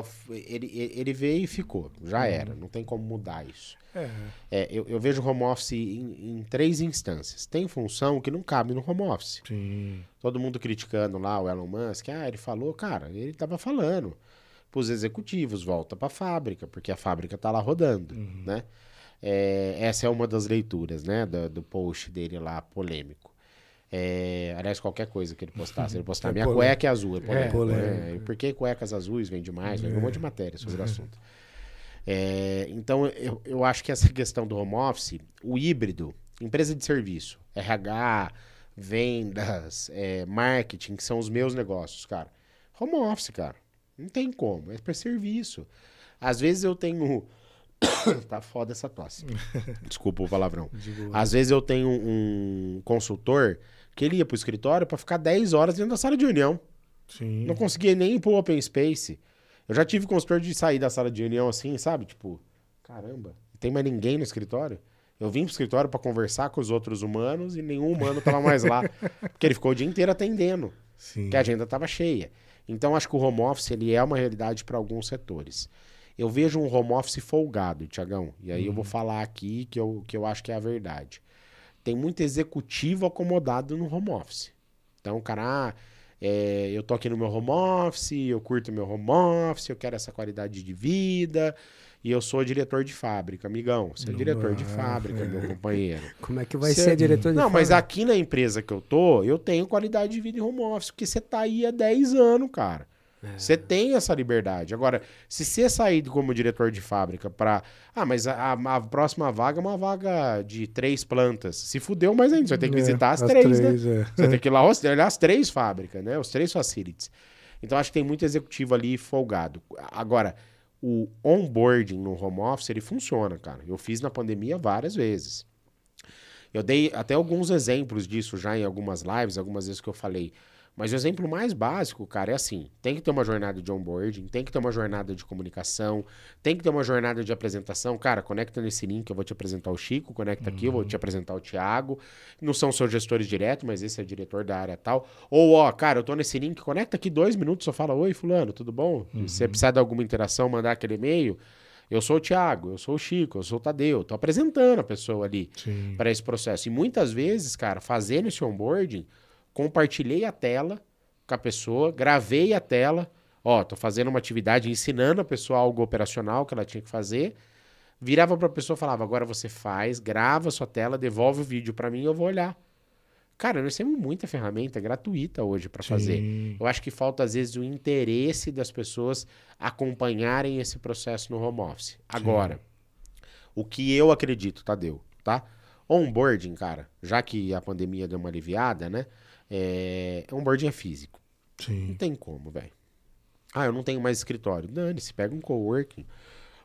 veio e ficou, já era, não tem como mudar isso. Eu vejo o home office em 3 instâncias. Tem função que não cabe no home office. Sim. Todo mundo criticando lá o Elon Musk, ele falou, cara, ele tava falando para os executivos, volta para a fábrica, porque a fábrica está lá rodando, né? Essa é uma das leituras, né, do post dele lá, polêmico. Aliás, qualquer coisa que ele postasse, ele postar minha cueca é azul, é polêmico. Por que cuecas azuis vende mais? Vem um monte de matéria sobre o assunto. Então, eu acho que essa questão do home office, o híbrido, empresa de serviço, RH, vendas, marketing, que são os meus negócios, cara. Home office, cara. Não tem como, é para serviço. Às vezes eu tenho... Tá foda essa tosse. Desculpa o palavrão. Às vezes eu tenho um consultor que ele ia pro escritório para ficar 10 horas dentro da sala de reunião. Sim. Não conseguia nem ir pro open space. Eu já tive consultor de sair da sala de reunião assim, sabe? Tipo, caramba, não tem mais ninguém no escritório? Eu vim pro escritório para conversar com os outros humanos e nenhum humano tava mais lá. Porque ele ficou o dia inteiro atendendo. Sim. Porque a agenda tava cheia. Então, acho que o home office ele é uma realidade para alguns setores. Eu vejo um home office folgado, Tiagão. E aí eu vou falar aqui que eu acho que é a verdade. Tem muito executivo acomodado no home office. Então, cara, eu tô aqui no meu home office, eu curto meu home office, eu quero essa qualidade de vida... E eu sou diretor de fábrica, amigão. Você é diretor de fábrica, meu companheiro. Como é que vai ser diretor de fábrica? Não, mas aqui na empresa que eu tô, eu tenho qualidade de vida em home office, porque você tá aí há 10 anos, cara. Você tem essa liberdade. Agora, se você sair como diretor de fábrica para... Ah, mas a próxima vaga é uma vaga de 3 plantas. Se fudeu mais ainda. Você vai ter que visitar as três, né? Você vai ter que ir lá olhar as 3 fábricas, né? Os 3 facilities. Então, acho que tem muito executivo ali folgado. Agora, o onboarding no home office, ele funciona, cara. Eu fiz na pandemia várias vezes. Eu dei até alguns exemplos disso já em algumas lives, algumas vezes que eu falei. Mas o exemplo mais básico, cara, é assim, tem que ter uma jornada de onboarding, tem que ter uma jornada de comunicação, tem que ter uma jornada de apresentação. Cara, conecta nesse link, eu vou te apresentar o Chico, conecta aqui, eu vou te apresentar o Thiago. Não são seus gestores diretos, mas esse é diretor da área tal. Ou, ó, cara, eu tô nesse link, conecta aqui 2 minutos, só fala, oi, fulano, tudo bom? Se você precisar de alguma interação, mandar aquele e-mail... Eu sou o Thiago, eu sou o Chico, eu sou o Tadeu. Tô apresentando a pessoa ali para esse processo. E muitas vezes, cara, fazendo esse onboarding, compartilhei a tela com a pessoa, gravei a tela. Ó, tô fazendo uma atividade, ensinando a pessoa algo operacional que ela tinha que fazer. Virava para a pessoa e falava, agora você faz, grava a sua tela, devolve o vídeo para mim e eu vou olhar. Cara, nós temos muita ferramenta gratuita hoje para fazer. Eu acho que falta, às vezes, o interesse das pessoas acompanharem esse processo no home office. Agora, o que eu acredito, Tadeu, tá? Onboarding, cara, já que a pandemia deu uma aliviada, né? Onboarding é físico. Não tem como, velho. Ah, eu não tenho mais escritório. Dane-se, pega um coworking.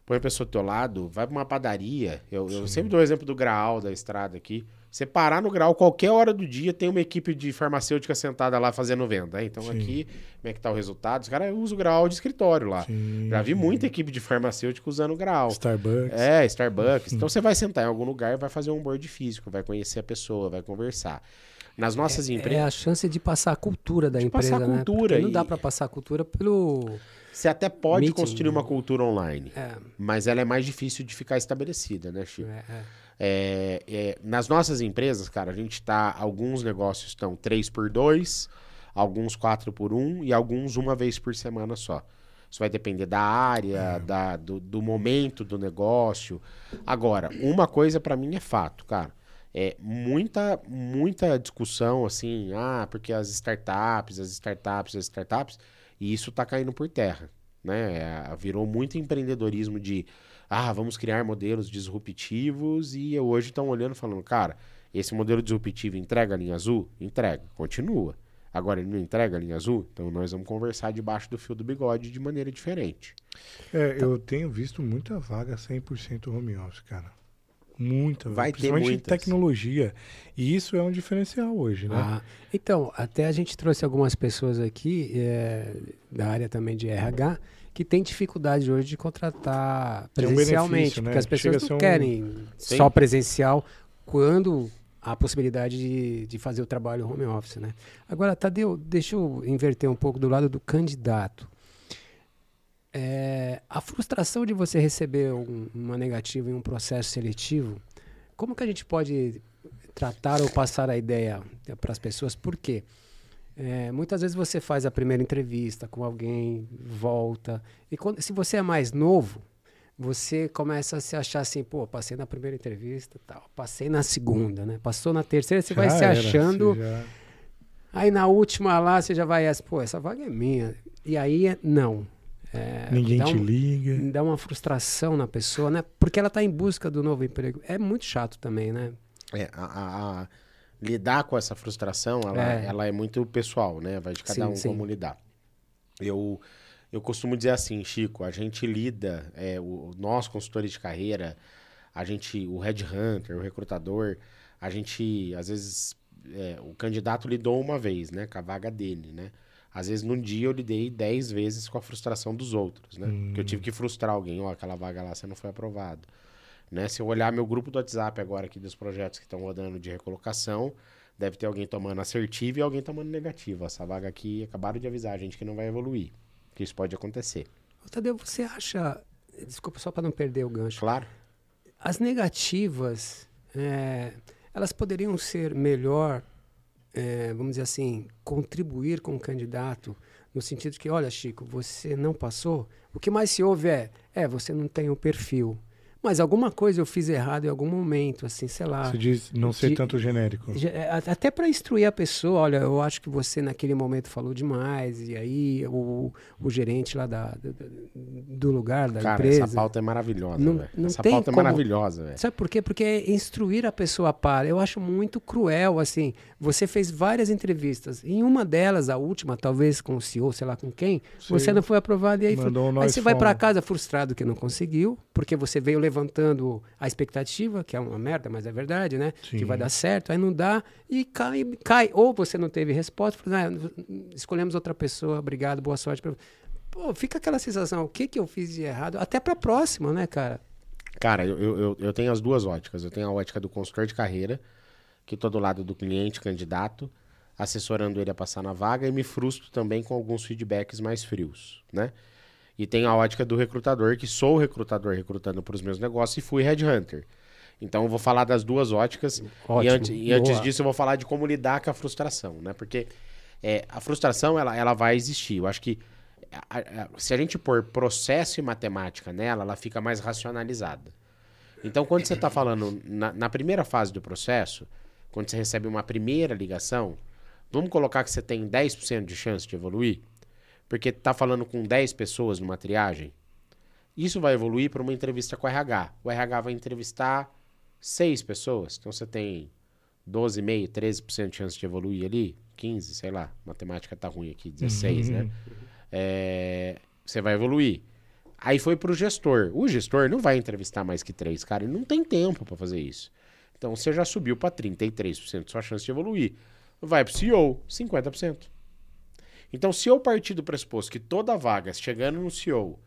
Põe a pessoa do teu lado, vai pra uma padaria. Eu sempre dou o exemplo do Graal da estrada aqui. Você parar no Graal, qualquer hora do dia, tem uma equipe de farmacêutica sentada lá fazendo venda. Então aqui, como é que tá o resultado? Os caras usam o Graal de escritório lá. Já vi muita equipe de farmacêutica usando o Graal. Starbucks. Starbucks. Então você vai sentar em algum lugar, vai fazer um onboard físico, vai conhecer a pessoa, vai conversar. Nas nossas empresas... É a chance de passar a cultura da empresa, né? Passar a cultura. Não dá para passar a cultura pelo... Você até pode construir uma cultura online, mas ela é mais difícil de ficar estabelecida, né, Chico? Nas nossas empresas, cara, a gente tá... Alguns negócios estão 3x2, alguns 4x1 e alguns 1 vez por semana só. Isso vai depender da área, do momento do negócio. Agora, uma coisa para mim é fato, cara. Muita discussão assim, porque as startups, e isso tá caindo por terra, né? Virou muito empreendedorismo de, vamos criar modelos disruptivos, e hoje estão olhando e falando, cara, esse modelo disruptivo entrega a linha azul? Entrega, continua. Agora, ele não entrega a linha azul? Então, nós vamos conversar debaixo do fio do bigode de maneira diferente. Eu tenho visto muita vaga 100% home office, cara. Muita, vai ter muita tecnologia. E isso é um diferencial hoje, né? Então, até a gente trouxe algumas pessoas aqui da área também de RH que tem dificuldade hoje de contratar presencialmente, né? Porque as pessoas não querem só presencial quando há a possibilidade de fazer o trabalho home office, né? Agora, Tadeu, deixa eu inverter um pouco do lado do candidato. A frustração de você receber uma negativa em um processo seletivo, como que a gente pode tratar ou passar a ideia para as pessoas? Por quê? Muitas vezes você faz a primeira entrevista com alguém, volta, e se você é mais novo, você começa a se achar assim, pô, passei na primeira entrevista, tal, passei na segunda, né? Passou na terceira, você já vai se achando... Aí na última lá, você já vai, pô, essa vaga é minha. E aí, não... Ninguém te liga. Dá uma frustração na pessoa, né? Porque ela está em busca do novo emprego. É muito chato também, né? Lidar com essa frustração, ela é muito pessoal, né? Vai de cada como lidar. Eu costumo dizer assim, Chico, a gente lida, nós consultores de carreira, o headhunter, o recrutador, a gente, às vezes, o candidato lidou uma vez, né? Com a vaga dele, né? Às vezes, num dia, eu lidei 10 vezes com a frustração dos outros, né? Porque eu tive que frustrar alguém. Aquela vaga lá, você não foi aprovado. Né? Se eu olhar meu grupo do WhatsApp agora aqui dos projetos que estão rodando de recolocação, deve ter alguém tomando assertivo e alguém tomando negativo. Essa vaga aqui, acabaram de avisar a gente que não vai evoluir. Que isso pode acontecer. Tadeu, você acha... Desculpa, só para não perder o gancho. Claro. As negativas, elas poderiam ser melhor... vamos dizer assim, contribuir com o candidato, no sentido que, olha, Chico, você não passou, o que mais se ouve você não tem o perfil. Mas alguma coisa eu fiz errado em algum momento, assim, sei lá. Você diz não ser tanto genérico. Até para instruir a pessoa, olha, eu acho que você naquele momento falou demais, e aí o gerente lá do lugar, da empresa... Cara, essa pauta é maravilhosa, velho. Essa pauta é maravilhosa, velho. Sabe por quê? Porque é instruir a pessoa a par. Eu acho muito cruel, assim, você fez várias entrevistas, em uma delas, a última, talvez com o CEO, sei lá com quem, sim, você não foi aprovado, e aí, você vai para casa frustrado que não conseguiu, porque você veio levantando a expectativa, que é uma merda, mas é verdade, né? Sim. Que vai dar certo, aí não dá, e cai. Ou você não teve resposta, fala, escolhemos outra pessoa, obrigado, boa sorte. Pô, fica aquela sensação, o que que eu fiz de errado? Até pra próxima, né, cara? Cara, eu tenho as duas óticas. Eu tenho a ótica do consultor de carreira, que tô do lado do cliente, candidato, assessorando ele a passar na vaga, e me frustro também com alguns feedbacks mais frios, né? E tem a ótica do recrutador, que sou recrutador recrutando para os meus negócios e fui headhunter. Então eu vou falar das duas óticas. Ótimo, e antes disso eu vou falar de como lidar com a frustração, né? Porque a frustração ela vai existir. Eu acho que se a gente pôr processo e matemática nela, ela fica mais racionalizada. Então quando você está falando na primeira fase do processo, quando você recebe uma primeira ligação, vamos colocar que você tem 10% de chance de evoluir. Porque tá falando com 10 pessoas numa triagem, isso vai evoluir para uma entrevista com o RH. O RH vai entrevistar 6 pessoas, então você tem 12,5%, 13% de chance de evoluir ali, 15, sei lá, matemática tá ruim aqui, 16, né? Você vai evoluir. Aí foi para o gestor. O gestor não vai entrevistar mais que 3, cara, ele não tem tempo para fazer isso. Então você já subiu para 33% sua chance de evoluir. Vai para o CEO, 50%. Então, se eu partir do pressuposto que toda vaga, chegando no CEO,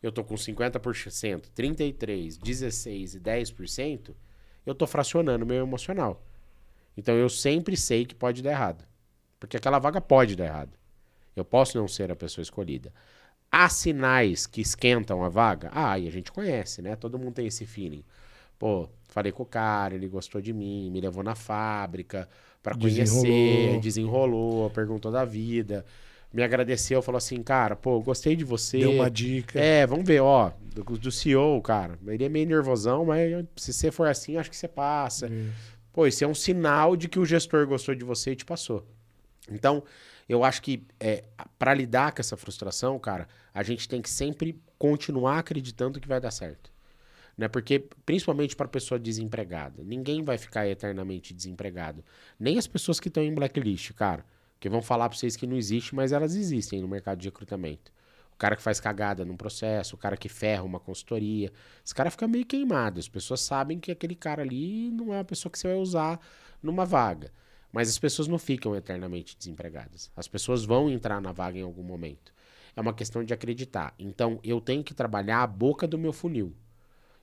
eu estou com 50%, 33%, 16% e 10%, eu estou fracionando o meu emocional. Então, eu sempre sei que pode dar errado. Porque aquela vaga pode dar errado. Eu posso não ser a pessoa escolhida. Há sinais que esquentam a vaga? Ah, e a gente conhece, né? Todo mundo tem esse feeling. Pô, falei com o cara, ele gostou de mim, me levou na fábrica para conhecer, desenrolou, perguntou da vida, me agradeceu, falou assim, cara, pô, gostei de você. Deu uma dica. É, vamos ver, ó, do CEO, cara, ele é meio nervosão, mas se você for assim, acho que você passa. Isso. Pô, isso é um sinal de que o gestor gostou de você e te passou. Então, eu acho que para lidar com essa frustração, cara, a gente tem que sempre continuar acreditando que vai dar certo. Né? Porque, principalmente para pessoa desempregada, ninguém vai ficar eternamente desempregado. Nem as pessoas que estão em blacklist, cara. Que vão falar para vocês que não existe, mas elas existem no mercado de recrutamento. O cara que faz cagada num processo, o cara que ferra uma consultoria. Esse cara fica meio queimado. As pessoas sabem que aquele cara ali não é a pessoa que você vai usar numa vaga. Mas as pessoas não ficam eternamente desempregadas. As pessoas vão entrar na vaga em algum momento. É uma questão de acreditar. Então, eu tenho que trabalhar a boca do meu funil.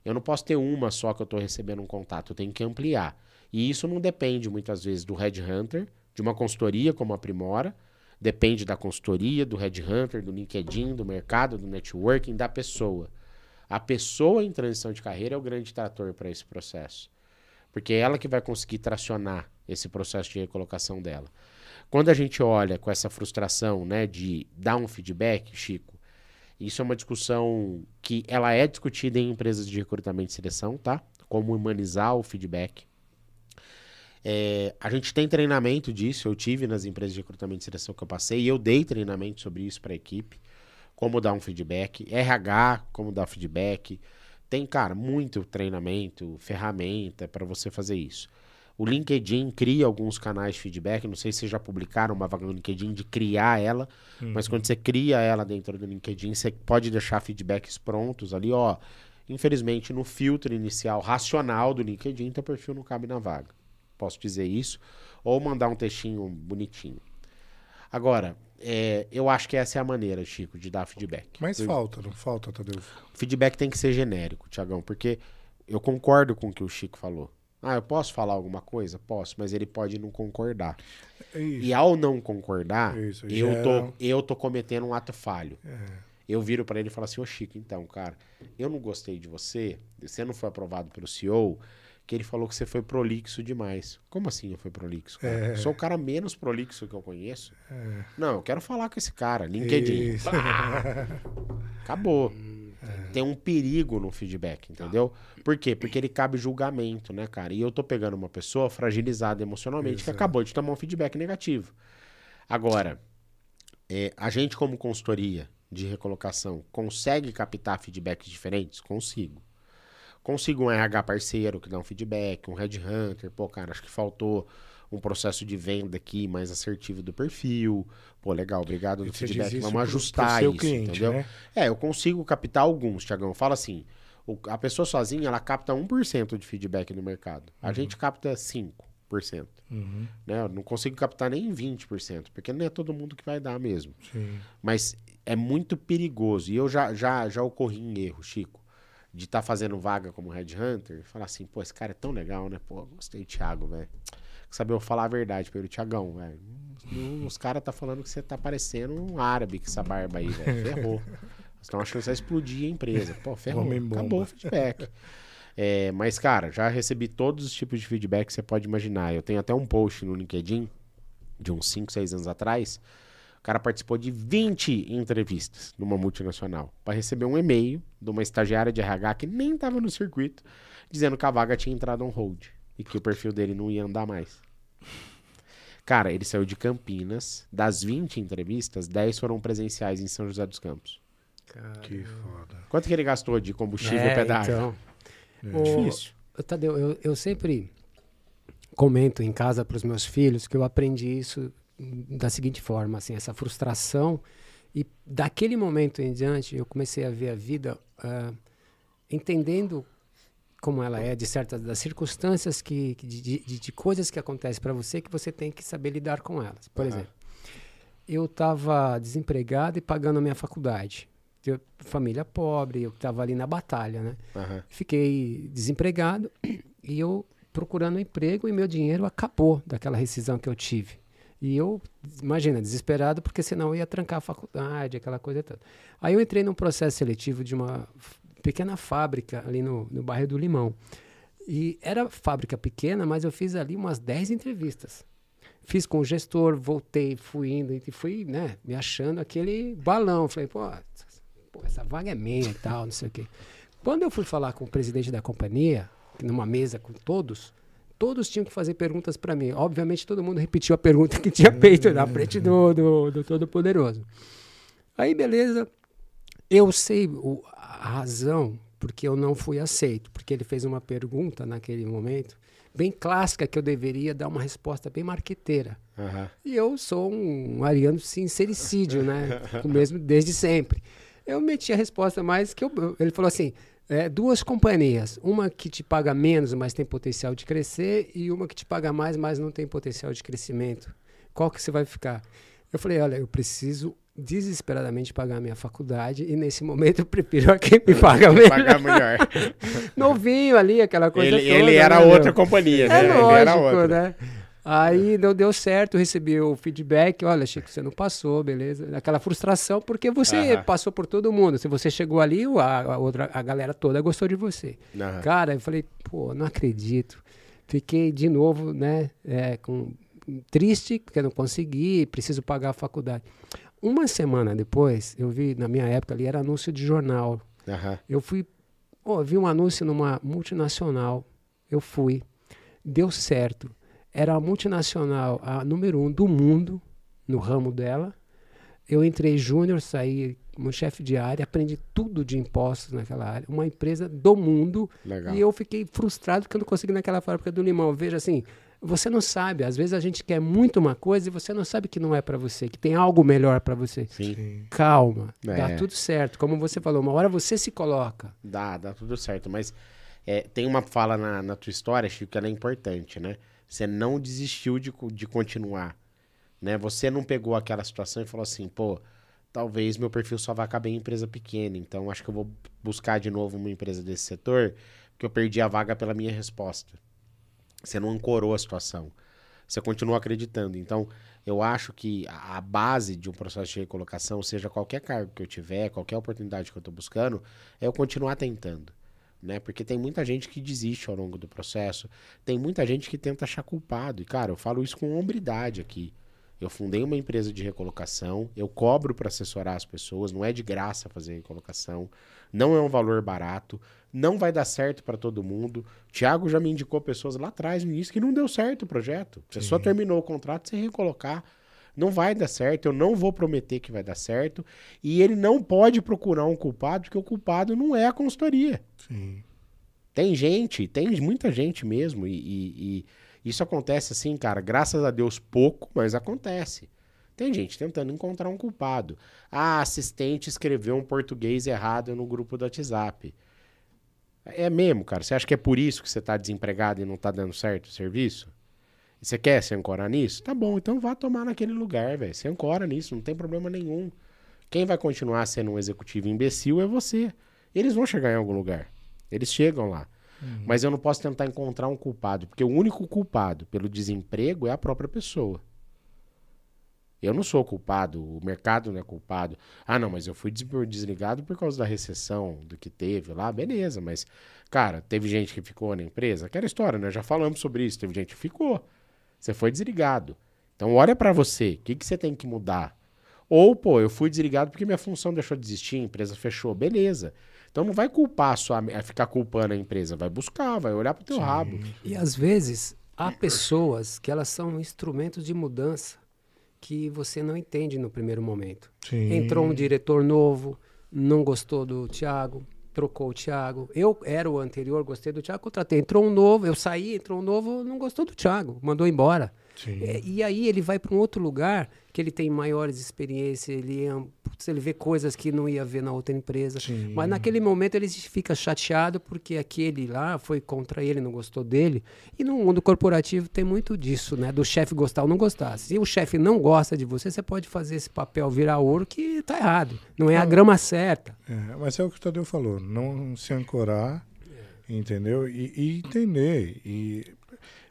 Eu não posso ter uma só que eu estou recebendo um contato, eu tenho que ampliar. E isso não depende, muitas vezes, do headhunter, de uma consultoria como a Aprimora, depende da consultoria, do headhunter, do LinkedIn, do mercado, do networking, da pessoa. A pessoa em transição de carreira é o grande trator para esse processo, porque é ela que vai conseguir tracionar esse processo de recolocação dela. Quando a gente olha com essa frustração, né, de dar um feedback, Chico, isso é uma discussão que ela é discutida em empresas de recrutamento e seleção, tá? Como humanizar o feedback. A gente tem treinamento disso, eu tive nas empresas de recrutamento e seleção que eu passei, e eu dei treinamento sobre isso para a equipe, como dar um feedback, RH, como dar feedback. Tem, cara, muito treinamento, ferramenta para você fazer isso. O LinkedIn cria alguns canais de feedback, não sei se vocês já publicaram uma vaga no LinkedIn de criar ela, mas quando você cria ela dentro do LinkedIn, você pode deixar feedbacks prontos ali, ó. Infelizmente, no filtro inicial racional do LinkedIn, teu perfil não cabe na vaga. Posso dizer isso? Ou mandar um textinho bonitinho. Agora, eu acho que essa é a maneira, Chico, de dar feedback. Mas falta, não falta, Tadeu? O feedback tem que ser genérico, Tiagão, porque eu concordo com o que o Chico falou. Ah, eu posso falar alguma coisa? Posso, mas ele pode não concordar. Isso. E ao não concordar, isso, eu tô cometendo um ato falho. Eu viro para ele e falo assim, ô Chico, então, cara, eu não gostei de você, você não foi aprovado pelo CEO, que ele falou que você foi prolixo demais. Como assim eu fui prolixo, cara? Eu sou o cara menos prolixo que eu conheço. Não, eu quero falar com esse cara, LinkedIn. Acabou. tem um perigo no feedback, entendeu? Ah. Por quê? Porque ele cabe julgamento, né, cara? E eu tô pegando uma pessoa fragilizada emocionalmente que acabou de tomar um feedback negativo. Agora, a gente como consultoria de recolocação consegue captar feedbacks diferentes? Consigo. Consigo um RH parceiro que dá um feedback, um headhunter, pô, cara, acho que faltou um processo de venda aqui mais assertivo do perfil. Pô, legal, obrigado no feedback, vamos ajustar isso, cliente, entendeu? Né? Eu consigo captar alguns, Thiagão. Fala assim, a pessoa sozinha, ela capta 1% de feedback no mercado. A gente capta 5%. Né? Eu não consigo captar nem 20%, porque não é todo mundo que vai dar mesmo. Sim. Mas é muito perigoso. E eu já ocorri em erro, Chico, de estar fazendo vaga como headhunter e falar assim, pô, esse cara é tão legal, né? Pô, gostei do Thiago, velho. Saber eu falar a verdade pra ele, Thiagão, velho. Os caras tá falando que você tá parecendo um árabe com essa barba aí, velho. Ferrou. Vocês estão achando que você vai explodir a empresa. Pô, ferrou. Acabou o feedback. Mas, cara, já recebi todos os tipos de feedback que você pode imaginar. Eu tenho até um post no LinkedIn, de uns 5, 6 anos atrás. O cara participou de 20 entrevistas numa multinacional pra receber um e-mail de uma estagiária de RH que nem tava no circuito, dizendo que a vaga tinha entrado on hold. E que o perfil dele não ia andar mais. Cara, ele saiu de Campinas. Das 20 entrevistas, 10 foram presenciais em São José dos Campos. Caramba. Que foda. Quanto que ele gastou de combustível e pedágio? Então, difícil. Tadeu, eu sempre comento em casa para os meus filhos que eu aprendi isso da seguinte forma, assim, essa frustração. E daquele momento em diante, eu comecei a ver a vida entendendo como ela é, de certas das circunstâncias, de coisas que acontecem para você, que você tem que saber lidar com elas. Por exemplo, eu estava desempregado e pagando a minha faculdade. Eu, família pobre, eu estava ali na batalha, né? Fiquei desempregado e eu procurando um emprego e meu dinheiro acabou daquela rescisão que eu tive. E eu, imagina, desesperado, porque senão eu ia trancar a faculdade, aquela coisa e tal. Aí eu entrei num processo seletivo de uma pequena fábrica ali no bairro do Limão. E era fábrica pequena, mas eu fiz ali umas 10 entrevistas. Fiz com o gestor, voltei, fui indo e fui, né, me achando aquele balão. Falei, pô, essa vaga é minha e tal, não sei o quê. Quando eu fui falar com o presidente da companhia, numa mesa com todos tinham que fazer perguntas para mim. Obviamente, todo mundo repetiu a pergunta que tinha feito na frente do Todo-Poderoso. Aí, beleza. Eu sei a razão porque eu não fui aceito, porque ele fez uma pergunta naquele momento bem clássica que eu deveria dar uma resposta bem marqueteira. E eu sou um ariano sincericídio, né? O mesmo desde sempre. Eu meti a resposta mais que ele falou assim, 2 companhias, uma que te paga menos, mas tem potencial de crescer, e uma que te paga mais, mas não tem potencial de crescimento. Qual que você vai ficar? Eu falei, olha, eu preciso desesperadamente pagar a minha faculdade e nesse momento eu prefiro a quem me paga melhor. Novinho ali, aquela coisa toda. Ele era outra companhia, né? Lógico, ele era outra. Né? Aí não deu certo, recebi o feedback, olha, Chico, você não passou, beleza? Aquela frustração, porque você passou por todo mundo. Se você chegou ali, a galera toda gostou de você. Cara, eu falei, pô, não acredito. Fiquei de novo, né, triste, porque eu não consegui, preciso pagar a faculdade. Uma semana depois, eu vi, na minha época ali, era anúncio de jornal. Eu fui, vi um anúncio numa multinacional, eu fui, deu certo. Era a multinacional, a número 1 do mundo, no ramo dela. Eu entrei júnior, saí como chefe de área, aprendi tudo de impostos naquela área. Uma empresa do mundo. Legal. E eu fiquei frustrado porque eu não consegui naquela fábrica do Limão. Veja assim, você não sabe, às vezes a gente quer muito uma coisa e você não sabe que não é para você, que tem algo melhor para você. Sim. Calma, dá tudo certo. Como você falou, uma hora você se coloca. Dá tudo certo, mas tem uma fala na tua história, Chico, que ela é importante, né? Você não desistiu de continuar, né? Você não pegou aquela situação e falou assim, pô, talvez meu perfil só vai caber em empresa pequena, então acho que eu vou buscar de novo uma empresa desse setor, porque eu perdi a vaga pela minha resposta. Você não ancorou a situação. Você continua acreditando. Então, eu acho que a base de um processo de recolocação, seja qualquer cargo que eu tiver, qualquer oportunidade que eu estou buscando, é eu continuar tentando. Né? Porque tem muita gente que desiste ao longo do processo. Tem muita gente que tenta achar culpado. E, cara, eu falo isso com hombridade aqui. Eu fundei uma empresa de recolocação, eu cobro para assessorar as pessoas, não é de graça fazer recolocação, não é um valor barato, não vai dar certo para todo mundo. Tiago já me indicou pessoas lá atrás, no início, que não deu certo o projeto. Você só terminou o contrato sem recolocar. Não vai dar certo, eu não vou prometer que vai dar certo. E ele não pode procurar um culpado, porque o culpado não é a consultoria. Sim. Tem gente, tem muita gente mesmo, e isso acontece assim, cara, graças a Deus pouco, mas acontece. Tem gente tentando encontrar um culpado. A assistente escreveu um português errado no grupo do WhatsApp. É mesmo, cara? Você acha que é por isso que você está desempregado e não está dando certo o serviço? Você quer se ancorar nisso? Tá bom, então vá tomar naquele lugar, velho. Se ancora nisso, não tem problema nenhum. Quem vai continuar sendo um executivo imbecil é você. Eles vão chegar em algum lugar. Eles chegam lá. Mas eu não posso tentar encontrar um culpado, porque o único culpado pelo desemprego é a própria pessoa. Eu não sou culpado, o mercado não é culpado. Ah, não, mas eu fui desligado por causa da recessão do que teve lá, beleza, mas, cara, teve gente que ficou na empresa? Aquela história, né? Já falamos sobre isso, teve gente que ficou. Você foi desligado. Então, olha pra você, o que, que você tem que mudar? Ou, pô, eu fui desligado porque minha função deixou de existir, a empresa fechou, beleza. Então não vai culpar só, ficar culpando a empresa, vai buscar, vai olhar pro teu rabo. E às vezes há pessoas que elas são instrumentos de mudança que você não entende no primeiro momento. Sim. Entrou um diretor novo, não gostou do Thiago, trocou o Thiago. Eu era o anterior, gostei do Thiago, contratei. Entrou um novo, eu saí, entrou um novo, não gostou do Thiago, mandou embora. Sim. E aí ele vai para um outro lugar que ele tem maiores experiências, ele vê coisas que não ia ver na outra empresa. Sim. Mas naquele momento ele fica chateado porque aquele lá foi contra ele, não gostou dele. E no mundo corporativo tem muito disso, né? Do chefe gostar ou não gostar. Se o chefe não gosta de você, você pode fazer esse papel virar ouro, que tá errado. Não é a grama certa. É, mas é o que o Tadeu falou, não se ancorar, entendeu? E entender,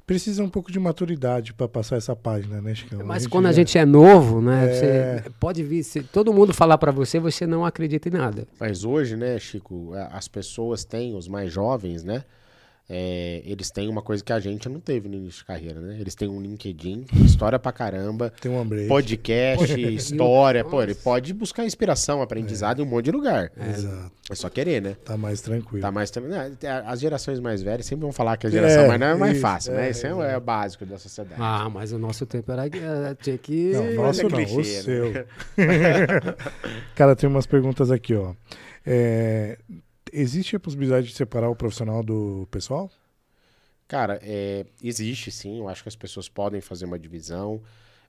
precisa um pouco de maturidade para passar essa página, né, Chicão? Mas quando a gente é novo, né? Você pode vir, se todo mundo falar para você, você não acredita em nada. Mas hoje, né, Chico, as pessoas têm, os mais jovens, né? Eles têm uma coisa que a gente não teve no início de carreira, né? Eles têm um LinkedIn, história pra caramba, tem um podcast, história. Pô, ele pode buscar inspiração, aprendizado em um monte de lugar. Exato. É só querer, né? Tá mais tranquilo. As gerações mais velhas sempre vão falar que a geração mais não é mais fácil, né? Isso é o básico da sociedade. Ah, mas o nosso tempo era... Tinha que... Não, nosso não, clichê, o seu. Cara, tem umas perguntas aqui, ó. Existe a possibilidade de separar o profissional do pessoal? Cara, existe sim. Eu acho que as pessoas podem fazer uma divisão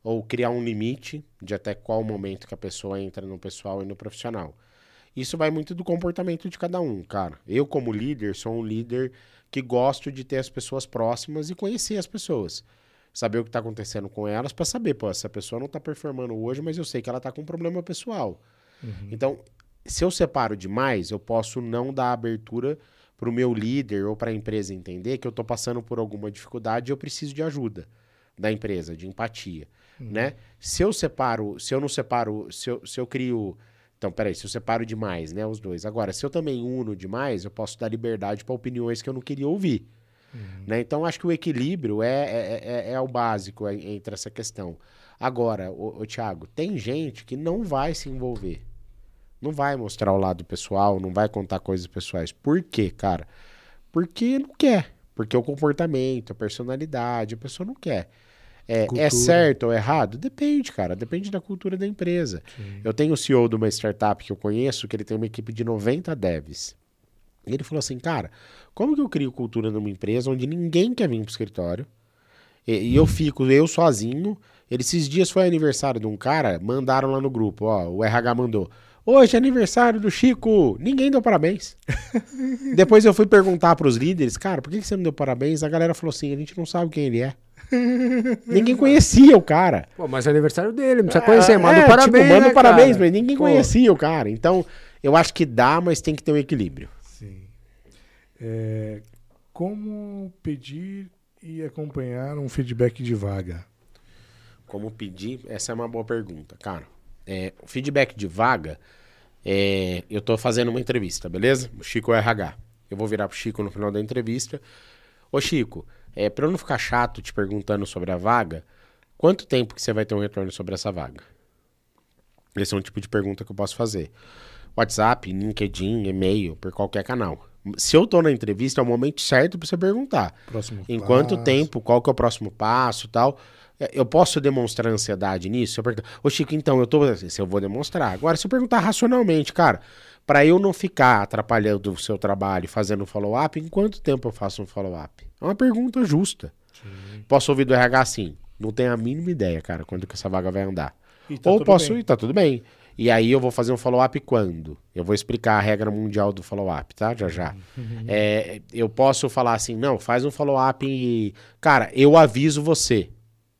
ou criar um limite de até qual momento que a pessoa entra no pessoal e no profissional. Isso vai muito do comportamento de cada um, cara. Eu, como líder, sou um líder que gosto de ter as pessoas próximas e conhecer as pessoas. Saber o que está acontecendo com elas para saber, pô, essa pessoa não está performando hoje, mas eu sei que ela está com um problema pessoal. Então... se eu separo demais, eu posso não dar abertura para o meu líder ou para a empresa entender que eu estou passando por alguma dificuldade e eu preciso de ajuda da empresa, de empatia, né? Se eu separo demais, né, os dois. Agora, se eu também uno demais, eu posso dar liberdade para opiniões que eu não queria ouvir, né? Então, acho que o equilíbrio é o básico entre essa questão. Agora, Thiago, tem gente que não vai se envolver. Não vai mostrar o lado pessoal, não vai contar coisas pessoais. Por quê, cara? Porque não quer. Porque o comportamento, a personalidade, a pessoa não quer. É certo ou errado? Depende, cara. Depende da cultura da empresa. Sim. Eu tenho o CEO de uma startup que eu conheço, que ele tem uma equipe de 90 devs. E ele falou assim, cara, como que eu crio cultura numa empresa onde ninguém quer vir pro escritório? E eu fico, eu sozinho. Esses dias foi aniversário de um cara, mandaram lá no grupo, ó, o RH mandou. Hoje é aniversário do Chico. Ninguém deu parabéns. Depois eu fui perguntar pros líderes, cara, por que você não deu parabéns? A galera falou assim, a gente não sabe quem ele é. Ninguém conhecia o cara. Pô, mas é aniversário dele, não precisa conhecer. Manda um parabéns, tipo, manda um parabéns, mas ninguém conhecia o cara. Então, eu acho que dá, mas tem que ter um equilíbrio. Sim. Como pedir e acompanhar um feedback de vaga? Como pedir? Essa é uma boa pergunta, cara. O feedback de vaga, eu tô fazendo uma entrevista, beleza? O Chico é RH. Eu vou virar pro Chico no final da entrevista. Ô Chico, pra eu não ficar chato te perguntando sobre a vaga, Quanto tempo que você vai ter um retorno sobre essa vaga? Esse é um tipo de pergunta que eu posso fazer. WhatsApp, LinkedIn, e-mail, por qualquer canal. Se eu tô na entrevista, é o momento certo para você perguntar. Em quanto tempo, qual que é o próximo passo e tal. Eu posso demonstrar ansiedade nisso? Se eu perguntar, ô Chico, então, eu tô... Se eu vou demonstrar. Agora, se eu perguntar racionalmente, cara, para eu não ficar atrapalhando o seu trabalho, fazendo follow-up, em quanto tempo eu faço um follow-up? É uma pergunta justa. Sim. Posso ouvir do RH assim? Não tenho a mínima ideia, cara, quando que essa vaga vai andar. Tá. Ou posso ir, tá tudo bem. E aí eu vou fazer um follow-up quando? Eu vou explicar a regra mundial do follow-up, tá? Já, já. É, eu posso falar assim, não, faz um follow-up e... Cara, eu aviso você.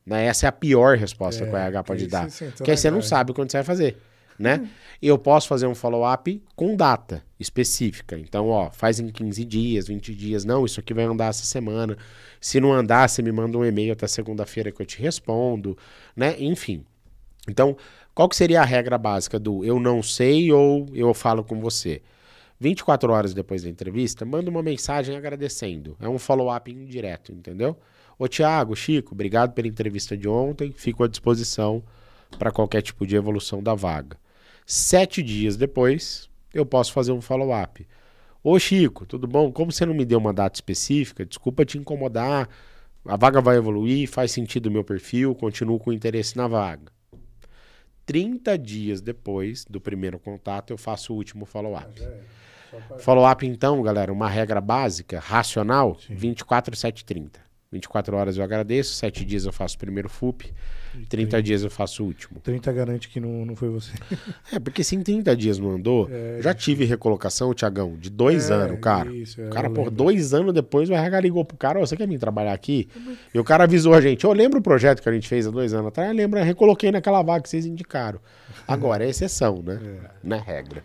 Né? Essa é a pior resposta que o RH pode dar. Porque aí você não sabe quando você vai fazer, né? Eu posso fazer um follow-up com data específica. Então, ó, faz em 15 dias, 20 dias. Não, isso aqui vai andar essa semana. Se não andar, você me manda um e-mail até segunda-feira que eu te respondo, né? Enfim. Então, qual que seria a regra básica do eu não sei ou eu falo com você? 24 horas depois da entrevista, manda uma mensagem agradecendo. É um follow-up indireto, entendeu? Ô, Thiago, Chico, obrigado pela entrevista de ontem. Fico à disposição para qualquer tipo de evolução da vaga. 7 dias depois, eu posso fazer um follow-up. Ô, Chico, tudo bom? Como você não me deu uma data específica, desculpa te incomodar, a vaga vai evoluir, faz sentido o meu perfil, continuo com interesse na vaga. 30 dias depois do primeiro contato, eu faço o último follow-up. Follow-up, então, galera, uma regra básica, racional, 24/7/30. 24 horas eu agradeço, 7 dias eu faço o primeiro FUP, 30 dias eu faço o último. 30 garante que não foi você. É, porque se em 30 dias não andou, já tive recolocação, Tiagão, de 2 anos, cara. Isso, o cara, por 2 anos depois, o RH ligou pro cara, você quer vir trabalhar aqui? E o cara avisou a gente, lembra o projeto que a gente fez há 2 anos atrás? Lembra, recoloquei naquela vaga que vocês indicaram. Agora, é exceção, né? Não é regra.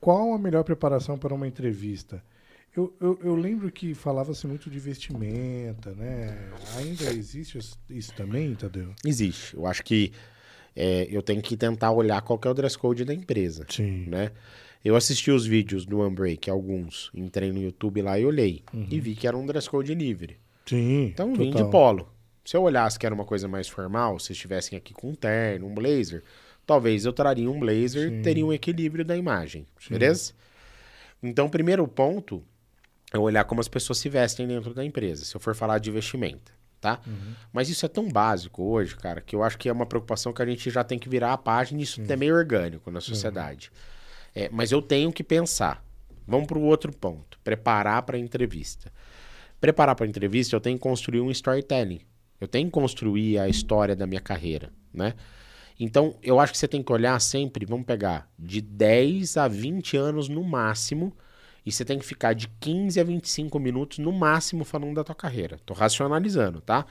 Qual a melhor preparação para uma entrevista? Eu lembro que falava-se muito de vestimenta, né? Ainda existe isso também, Tadeu? Existe. Eu acho que eu tenho que tentar olhar qual que é o dress code da empresa. Sim. Né? Eu assisti os vídeos do One Break, alguns. Entrei no YouTube lá e olhei. E vi que era um dress code livre. Sim, então, vim de polo. Se eu olhasse que era uma coisa mais formal, se estivessem aqui com um terno, um blazer, talvez eu traria um blazer, teria um equilíbrio da imagem. Sim. Beleza? Então, primeiro ponto... É olhar como as pessoas se vestem dentro da empresa, se eu for falar de vestimenta, tá? Mas isso é tão básico hoje, cara, que eu acho que é uma preocupação que a gente já tem que virar a página, e isso é meio orgânico na sociedade. É, mas eu tenho que pensar. Vamos para o outro ponto, preparar para a entrevista. Preparar para a entrevista, eu tenho que construir um storytelling. Eu tenho que construir a história da minha carreira, né? Então, eu acho que você tem que olhar sempre, vamos pegar, de 10 a 20 anos no máximo... E você tem que ficar de 15 a 25 minutos, no máximo, falando da tua carreira. Tô racionalizando, tá?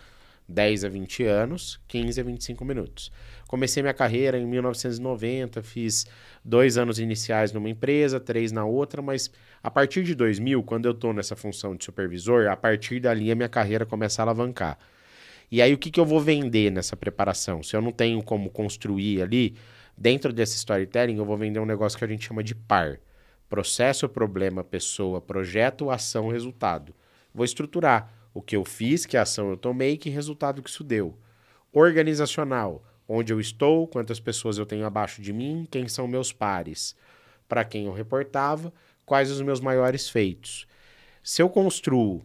10 a 20 anos, 15 a 25 minutos. Comecei minha carreira em 1990, fiz 2 anos iniciais numa empresa, 3 na outra, mas a partir de 2000, quando eu tô nessa função de supervisor, a partir dali a minha carreira começa a alavancar. E aí o que eu vou vender nessa preparação? Se eu não tenho como construir ali, dentro desse storytelling, eu vou vender um negócio que a gente chama de PAR. Processo, problema, pessoa, projeto, ação, resultado. Vou estruturar o que eu fiz, que ação eu tomei, que resultado que isso deu. Organizacional, onde eu estou, quantas pessoas eu tenho abaixo de mim, quem são meus pares, para quem eu reportava, quais os meus maiores feitos. Se eu construo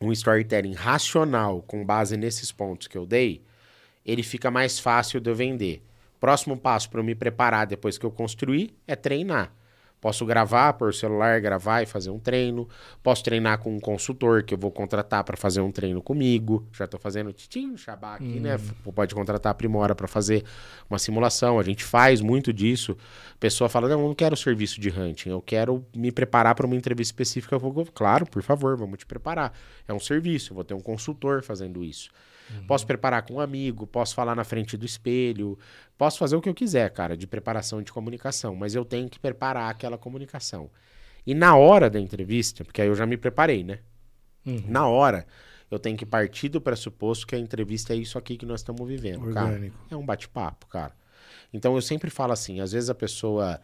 um storytelling racional com base nesses pontos que eu dei, ele fica mais fácil de eu vender. Próximo passo para eu me preparar depois que eu construir é treinar. Posso gravar por celular, gravar e fazer um treino. Posso treinar com um consultor que eu vou contratar para fazer um treino comigo. Já estou fazendo titinho, xabá aqui, né? Pode contratar a Aprimora para fazer uma simulação. A gente faz muito disso. A pessoa fala, não, eu não quero serviço de hunting. Eu quero me preparar para uma entrevista específica. Eu vou, claro, por favor, vamos te preparar. É um serviço, eu vou ter um consultor fazendo isso. Posso preparar com um amigo, posso falar na frente do espelho, posso fazer o que eu quiser, cara, de preparação de comunicação, mas eu tenho que preparar aquela comunicação. E na hora da entrevista, porque aí eu já me preparei, né? Na hora, eu tenho que partir do pressuposto que a entrevista é isso aqui que nós estamos vivendo, orgânico. Cara. É um bate-papo, cara. Então, eu sempre falo assim, às vezes a pessoa...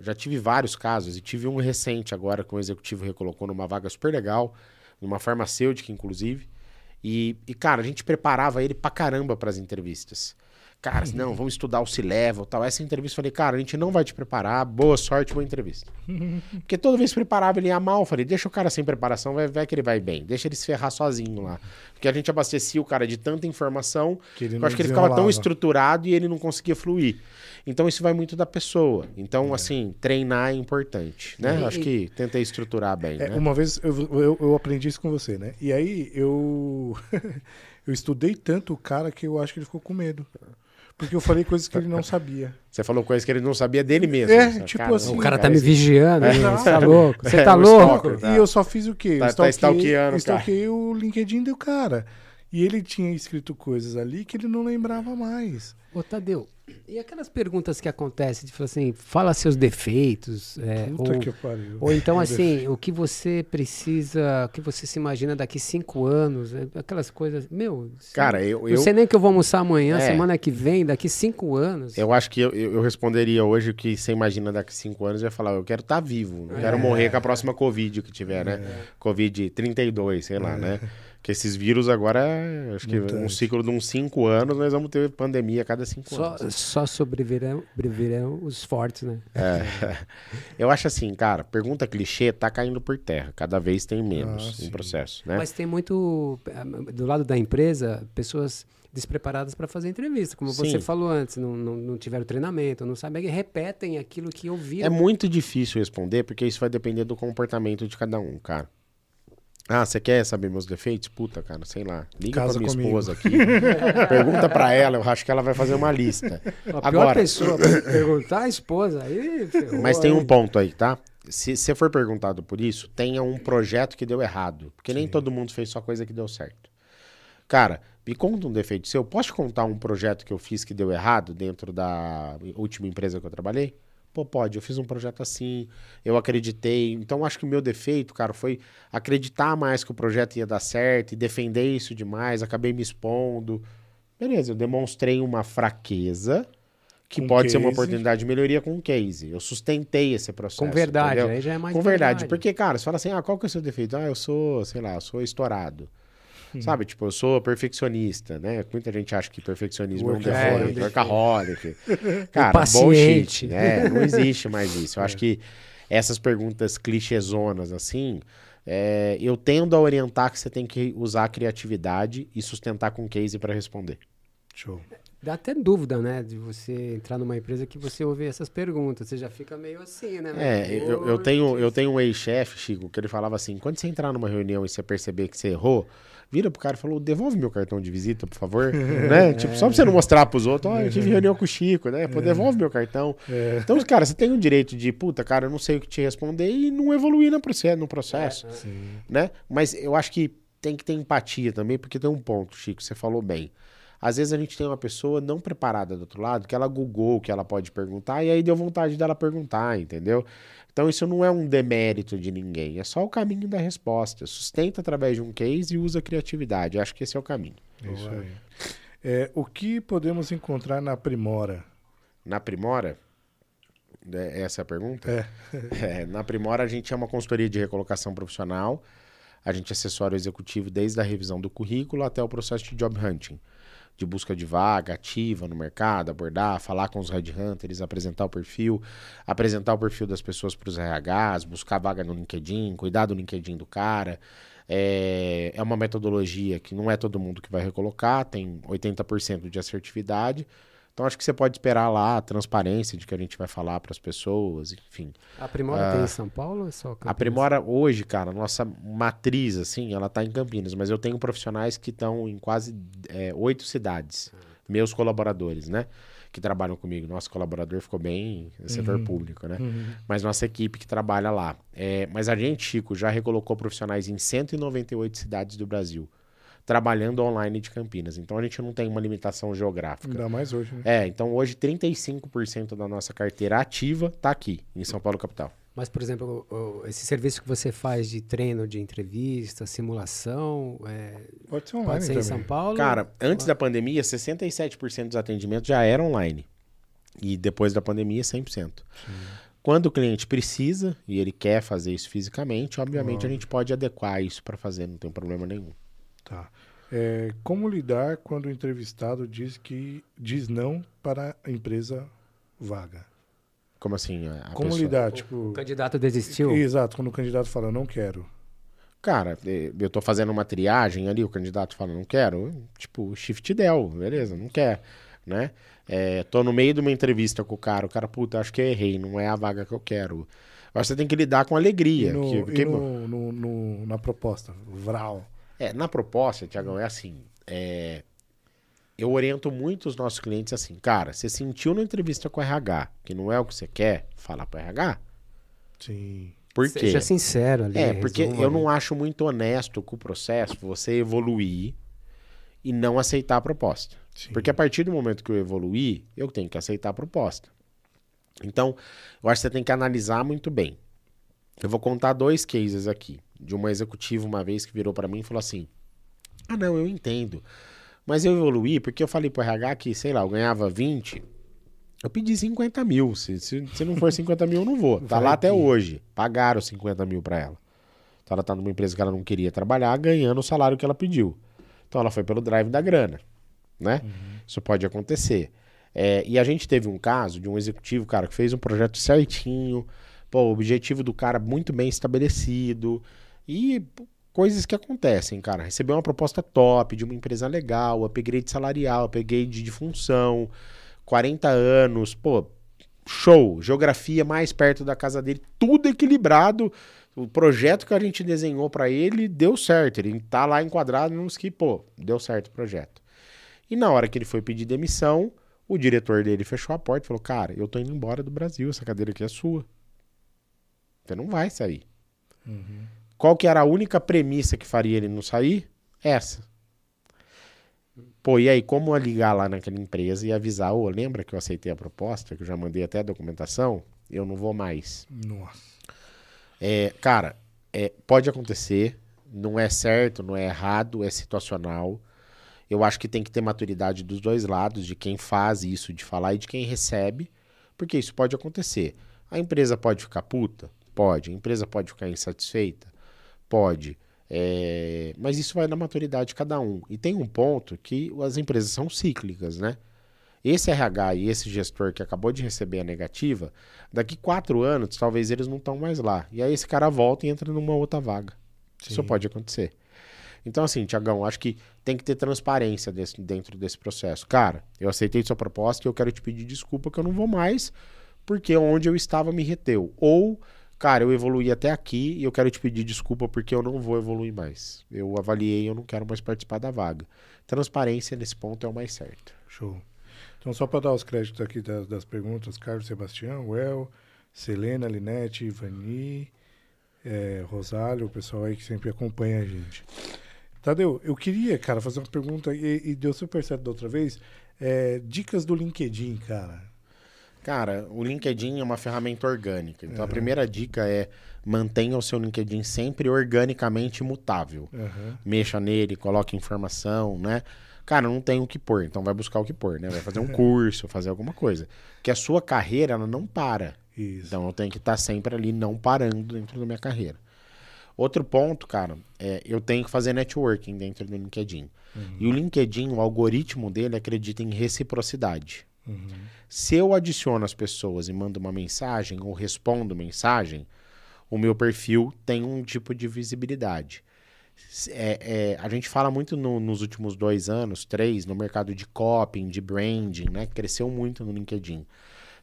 já tive vários casos, e tive um recente agora que um executivo recolocou numa vaga super legal, numa farmacêutica, inclusive, E cara, a gente preparava ele pra caramba pras entrevistas. Cara, não, vamos estudar o C-Level e tal. Essa entrevista eu falei, cara, a gente não vai te preparar. Boa sorte, boa entrevista. Porque toda vez que preparava, ele ia mal. Eu falei, deixa o cara sem preparação, vai que ele vai bem. Deixa ele se ferrar sozinho lá. Porque a gente abastecia o cara de tanta informação que eu acho que ele ficava tão estruturado e ele não conseguia fluir. Então, isso vai muito da pessoa. Então, assim, treinar é importante, né? Acho que tentei estruturar bem, né? Uma vez eu aprendi isso com você, né? E aí, eu estudei tanto o cara que eu acho que ele ficou com medo. Porque eu falei coisas que ele não sabia. Você falou coisas que ele não sabia dele mesmo. É, tipo cara, assim... O cara tá me vigiando, você tá louco. Você tá louco. E eu só fiz o quê? Tá stalkeando, stalkeei o LinkedIn do cara. E ele tinha escrito coisas ali que ele não lembrava mais. Ô, Tadeu, e aquelas perguntas que acontecem, de falar assim, fala seus defeitos. Ou então, assim, o que você precisa, o que você se imagina daqui 5 anos, né? Aquelas coisas. Meu, cara, eu sei nem que eu vou almoçar amanhã, semana que vem, daqui 5 anos. Eu acho que eu responderia hoje o que você imagina daqui 5 anos, eu ia falar, eu quero estar vivo, não quero morrer com a próxima Covid que tiver, né? Covid 32, sei lá, né? Porque esses vírus agora, acho que um ciclo de uns 5 anos, nós vamos ter pandemia a cada 5 anos. Só sobreviverão os fortes, né? Eu acho assim, cara, pergunta clichê tá caindo por terra. Cada vez tem menos em processo, né? Mas tem muito, do lado da empresa, pessoas despreparadas para fazer entrevista, como você falou antes, não tiveram treinamento, não sabem, repetem aquilo que ouviram. É muito difícil responder, porque isso vai depender do comportamento de cada um, cara. Ah, você quer saber meus defeitos? Puta, cara, sei lá. Liga pra minha esposa aqui. Pergunta pra ela, eu acho que ela vai fazer uma lista. A pior pessoa pra perguntar a esposa. Aí, ferrou. Mas tem um ponto aí, tá? Se você for perguntado por isso, tenha um projeto que deu errado. Porque nem todo mundo fez só coisa que deu certo. Cara, me conta um defeito seu. Posso te contar um projeto que eu fiz que deu errado dentro da última empresa que eu trabalhei? Pô, pode, eu fiz um projeto assim, eu acreditei. Então, acho que o meu defeito, cara, foi acreditar mais que o projeto ia dar certo e defender isso demais, acabei me expondo. Beleza, eu demonstrei uma fraqueza que pode ser uma oportunidade de melhoria com um case. Eu sustentei esse processo. Com verdade, entendeu? Aí já é mais com verdade. Porque, cara, você fala assim, ah, qual que é o seu defeito? Ah, eu sou, sei lá, eu sou estourado. Sabe, tipo, eu sou perfeccionista, né? Muita gente acha que perfeccionismo é um defeito, workaholic. Cara, bullshit, né? Não existe mais isso. Eu acho que essas perguntas clichêzonas, assim, eu tendo a orientar que você tem que usar a criatividade e sustentar com case para responder. Show. Dá até dúvida, né? De você entrar numa empresa que você ouve essas perguntas. Você já fica meio assim, né? Eu tenho um ex-chefe, Chico, que ele falava assim, quando você entrar numa reunião e você perceber que você errou, vira pro cara e falou, devolve meu cartão de visita, por favor. Né? Tipo, só pra você não mostrar pros outros, ó, eu tive reunião com o Chico, né? Pô, devolve meu cartão. Então, cara, você tem o direito de, puta, cara, eu não sei o que te responder e não evoluir no processo, né? Mas eu acho que tem que ter empatia também, porque tem um ponto, Chico, você falou bem. Às vezes a gente tem uma pessoa não preparada do outro lado, que ela googou o que ela pode perguntar e aí deu vontade dela perguntar, entendeu? Então isso não é um demérito de ninguém, é só o caminho da resposta. Sustenta através de um case e usa a criatividade. Eu acho que esse é o caminho. Isso aí. O que podemos encontrar na Aprimora? Na Aprimora? Essa é a pergunta? Na Aprimora a gente é uma consultoria de recolocação profissional, a gente assessora o executivo desde a revisão do currículo até o processo de job hunting. De busca de vaga ativa no mercado, abordar, falar com os headhunters, apresentar o perfil das pessoas para os RHs, buscar vaga no LinkedIn, cuidar do LinkedIn do cara. É uma metodologia que não é todo mundo que vai recolocar, tem 80% de assertividade. Então, acho que você pode esperar lá a transparência de que a gente vai falar para as pessoas, enfim. A Aprimora tem em São Paulo ou é só Campinas? A Aprimora hoje, cara, nossa matriz, assim, ela está em Campinas, mas eu tenho profissionais que estão em quase 8 cidades, meus colaboradores, né? Que trabalham comigo. Nosso colaborador ficou bem no setor público, né? Mas nossa equipe que trabalha lá. Mas a gente, Chico, já recolocou profissionais em 198 cidades do Brasil. Trabalhando online de Campinas. Então, a gente não tem uma limitação geográfica. Ainda mais hoje, né? Então hoje 35% da nossa carteira ativa está aqui, em São Paulo, capital. Mas, por exemplo, esse serviço que você faz de treino, de entrevista, simulação, pode ser online, pode ser em São Paulo? Cara, antes da pandemia, 67% dos atendimentos já era online. E depois da pandemia, 100%. Quando o cliente precisa, e ele quer fazer isso fisicamente, obviamente a gente pode adequar isso para fazer, não tem problema nenhum. Tá. Como lidar quando o entrevistado diz não para a empresa vaga? Como assim? Como lidar? Tipo, o candidato desistiu? Exato, quando o candidato fala, não quero. Cara, eu tô fazendo uma triagem ali, o candidato fala, não quero. Tipo, shift del, beleza, não quer, né? Tô no meio de uma entrevista com o cara, puta, acho que eu errei, não é a vaga que eu quero. Mas você tem que lidar com alegria. Na proposta, Vral. Na proposta, Tiagão, é assim, eu oriento muito os nossos clientes assim, cara, você sentiu na entrevista com o RH que não é o que você quer, fala para o RH. Sim. Por quê? Seja sincero ali. Porque eu não acho muito honesto com o processo você evoluir e não aceitar a proposta. Sim. Porque a partir do momento que eu evoluir, eu tenho que aceitar a proposta. Então, eu acho que você tem que analisar muito bem. Eu vou contar 2 cases aqui. De uma executiva uma vez que virou para mim e falou assim, ah não, eu entendo, mas eu evoluí porque eu falei pro RH que, sei lá, eu ganhava 20, eu pedi 50 mil, se não for 50 mil eu não vou. Tá lá até hoje, pagaram 50 mil para ela. Então ela tá numa empresa que ela não queria trabalhar, ganhando o salário que ela pediu. Então ela foi pelo drive da grana, né? Uhum. Isso pode acontecer. E a gente teve um caso de um executivo, cara, que fez um projeto certinho, pô, o objetivo do cara muito bem estabelecido, e coisas que acontecem, cara. Recebeu uma proposta top de uma empresa legal, upgrade salarial, upgrade de função, 40 anos, pô, show. Geografia mais perto da casa dele, tudo equilibrado. O projeto que a gente desenhou pra ele deu certo. Ele tá lá enquadrado nos que, pô, deu certo o projeto. E na hora que ele foi pedir demissão, o diretor dele fechou a porta e falou, cara, eu tô indo embora do Brasil, essa cadeira aqui é sua. Você não vai sair. Uhum. Qual que era a única premissa que faria ele não sair? Essa. Pô, e aí, como eu ligar lá naquela empresa e avisar, ô, lembra que eu aceitei a proposta, que eu já mandei até a documentação? Eu não vou mais. Nossa. Cara, pode acontecer, não é certo, não é errado, é situacional. Eu acho que tem que ter maturidade dos dois lados, de quem faz isso, de falar e de quem recebe, porque isso pode acontecer. A empresa pode ficar puta? Pode. A empresa pode ficar insatisfeita? Pode. Mas isso vai na maturidade de cada um. E tem um ponto que as empresas são cíclicas, né? Esse RH e esse gestor que acabou de receber a negativa, daqui 4 anos, talvez eles não estão mais lá. E aí esse cara volta e entra numa outra vaga. Sim. Isso pode acontecer. Então, assim, Tiagão, acho que tem que ter transparência dentro desse processo. Cara, eu aceitei sua proposta e eu quero te pedir desculpa que eu não vou mais, porque onde eu estava me reteu. Ou, cara, eu evoluí até aqui e eu quero te pedir desculpa porque eu não vou evoluir mais. Eu avaliei, eu não quero mais participar da vaga. Transparência nesse ponto é o mais certo. Show. Então, só para dar os créditos aqui das perguntas, Carlos Sebastião, Well, Selena, Linete, Ivani, Rosário, o pessoal aí que sempre acompanha a gente. Tadeu, eu queria, cara, fazer uma pergunta e deu super certo da outra vez. Dicas do LinkedIn, cara. Cara, o LinkedIn é uma ferramenta orgânica. Então, a primeira dica é mantenha o seu LinkedIn sempre organicamente mutável. Uhum. Mexa nele, coloque informação, né? Cara, não tem o que pôr, então vai buscar o que pôr, né? Vai fazer um curso, fazer alguma coisa. Porque a sua carreira, ela não para. Isso. Então, eu tenho que estar sempre ali não parando dentro da minha carreira. Outro ponto, cara, eu tenho que fazer networking dentro do LinkedIn. Uhum. E o LinkedIn, o algoritmo dele acredita em reciprocidade. Uhum. Se eu adiciono as pessoas e mando uma mensagem ou respondo mensagem, o meu perfil tem um tipo de visibilidade. A gente fala muito nos últimos 2 anos, 3, no mercado de copying, de branding, né? Cresceu muito no LinkedIn.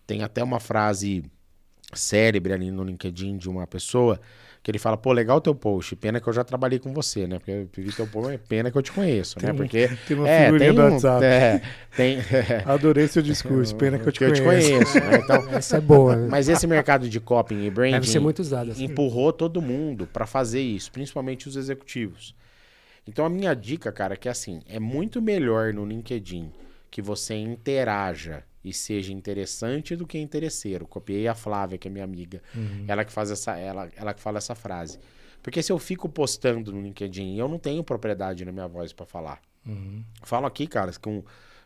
Tem até uma frase célebre ali no LinkedIn de uma pessoa que ele fala, pô, legal teu post, pena que eu já trabalhei com você, né? Porque eu pedi teu post, é pena que eu te conheço, né? Porque tem uma figurinha do WhatsApp. Adorei seu discurso, pena que eu te conheço. Né? Então, essa é boa. Né? Mas esse mercado de copying e branding deve ser muito usado, assim. Empurrou todo mundo para fazer isso, principalmente os executivos. Então a minha dica, cara, é que assim, é muito melhor no LinkedIn que você interaja e seja interessante do que interesseiro. Copiei a Flávia, que é minha amiga. Uhum. Ela que faz ela que fala essa frase. Porque se eu fico postando no LinkedIn, eu não tenho propriedade na minha voz para falar. Uhum. Falo aqui, cara, com o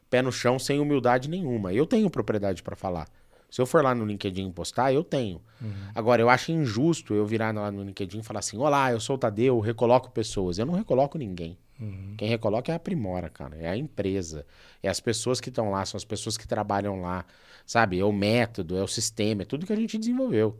pé no chão, sem humildade nenhuma. Eu tenho propriedade para falar. Se eu for lá no LinkedIn postar, eu tenho. Uhum. Agora, eu acho injusto eu virar lá no LinkedIn e falar assim, olá, eu sou o Tadeu, recoloco pessoas. Eu não recoloco ninguém. Uhum. Quem recoloca é a Aprimora, cara. É a empresa. É as pessoas que estão lá, são as pessoas que trabalham lá, sabe? É o método, é o sistema, é tudo que a gente desenvolveu.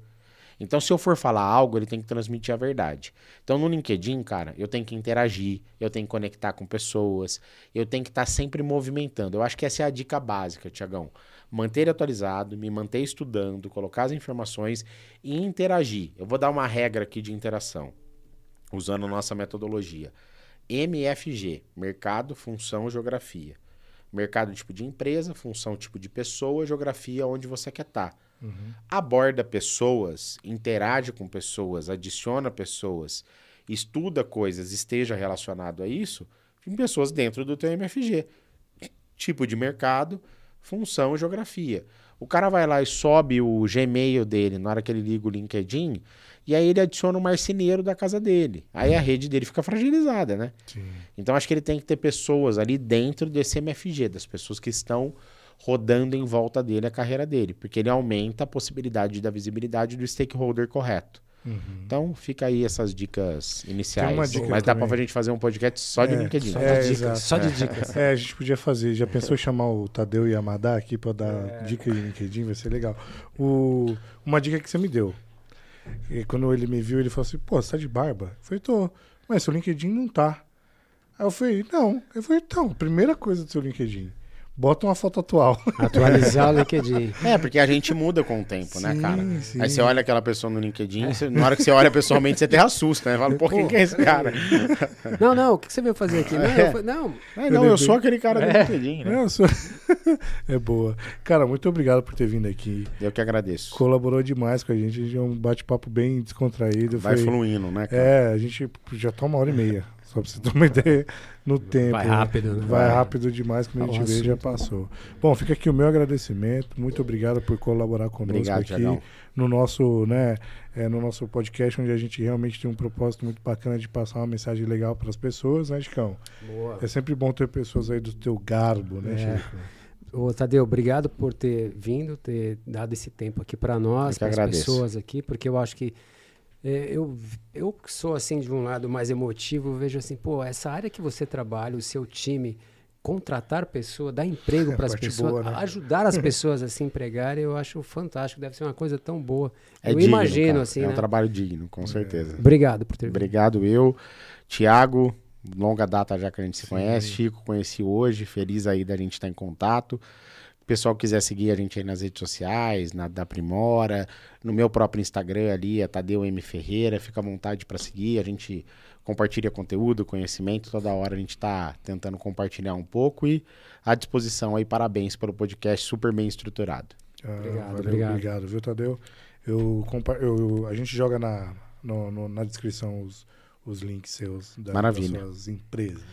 Então, se eu for falar algo, ele tem que transmitir a verdade. Então, no LinkedIn, cara, eu tenho que interagir, eu tenho que conectar com pessoas, eu tenho que estar sempre movimentando. Eu acho que essa é a dica básica, Tiagão. Manter atualizado, me manter estudando, colocar as informações e interagir. Eu vou dar uma regra aqui de interação, usando a nossa metodologia. MFG, mercado, função, geografia. Mercado, tipo de empresa, função, tipo de pessoa, geografia, onde você quer estar. Uhum. Aborda pessoas, interage com pessoas, adiciona pessoas, estuda coisas, esteja relacionado a isso, tem pessoas dentro do teu MFG. Tipo de mercado, função, geografia. O cara vai lá e sobe o Gmail dele na hora que ele liga o LinkedIn e aí ele adiciona um marceneiro da casa dele. Aí a rede dele fica fragilizada, né? Sim. Então acho que ele tem que ter pessoas ali dentro desse MFG, das pessoas que estão rodando em volta dele a carreira dele, porque ele aumenta a possibilidade da visibilidade do stakeholder correto. Uhum. Então, fica aí essas dicas iniciais. Mas dá pra gente fazer um podcast só de LinkedIn. Só de dicas. É, a gente podia fazer. Já pensou em chamar o Tadeu e a Madá aqui pra dar dica de LinkedIn? Vai ser legal. Uma dica que você me deu. E quando ele me viu, ele falou assim, pô, você tá de barba? Eu falei, tô. Mas seu LinkedIn não tá. Aí eu falei, não. Eu falei, então, primeira coisa do seu LinkedIn. Bota uma foto atual. Atualizar o LinkedIn. É, porque a gente muda com o tempo, sim, né, cara? Sim. Aí você olha aquela pessoa no LinkedIn, você, na hora que você olha pessoalmente, você até assusta, né? Fala, pô, quem que é esse cara? Não, não, o que você veio fazer aqui? Eu sou aquele cara do LinkedIn, né? Eu sou... É boa. Cara, muito obrigado por ter vindo aqui. Eu que agradeço. Colaborou demais com a gente é um bate-papo bem descontraído. Vai fluindo, né, cara? É, a gente já tá 1h30. Só pra você ter uma ideia no tempo. Vai rápido, né? Vai rápido demais, como a gente vê, já passou. Bom, fica aqui o meu agradecimento. Muito obrigado por colaborar conosco aqui Thiagão. No nosso, no nosso podcast, onde a gente realmente tem um propósito muito bacana de passar uma mensagem legal para as pessoas, né, Chicão? Boa. É sempre bom ter pessoas aí do teu garbo, né, Chico? Ô, Tadeu, obrigado por ter vindo, ter dado esse tempo aqui para nós, para as pessoas aqui, porque eu acho que eu sou assim de um lado mais emotivo, vejo assim, pô, essa área que você trabalha, o seu time, contratar pessoa, dar emprego para as pessoas, boa, né? Ajudar as pessoas a se empregarem, eu acho fantástico, deve ser uma coisa tão boa. É eu digno, imagino, cara. Assim, um trabalho digno, com certeza. Obrigado por ter vindo. Obrigado eu, Thiago, longa data já que a gente se conhece, Chico, conheci hoje, feliz aí da gente estar em contato. O pessoal quiser seguir a gente aí nas redes sociais, na da Aprimora, no meu próprio Instagram ali, é Tadeu M. Ferreira, fica à vontade para seguir, a gente compartilha conteúdo, conhecimento, toda hora a gente está tentando compartilhar um pouco e à disposição aí, parabéns pelo podcast super bem estruturado. Obrigado, viu, Tadeu? A gente joga na descrição os links seus das suas empresas.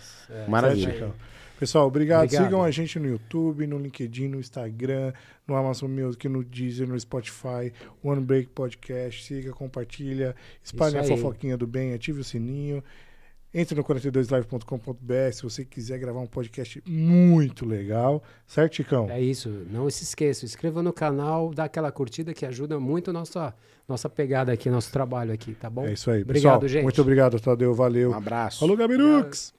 Maravilha. Pessoal, obrigado. Sigam a gente no YouTube, no LinkedIn, no Instagram, no Amazon Music, no Deezer, no Spotify, One Break Podcast. Siga, compartilha, espalhe a fofoquinha do bem, ative o sininho. Entre no 42live.com.br se você quiser gravar um podcast muito legal. Certo, Chicão? É isso. Não se esqueça. Inscreva no canal, dá aquela curtida que ajuda muito a nossa pegada aqui, nosso trabalho aqui, tá bom? É isso aí, obrigado, pessoal. Gente. Muito obrigado, Tadeu. Valeu. Um abraço. Falou, Gabirux!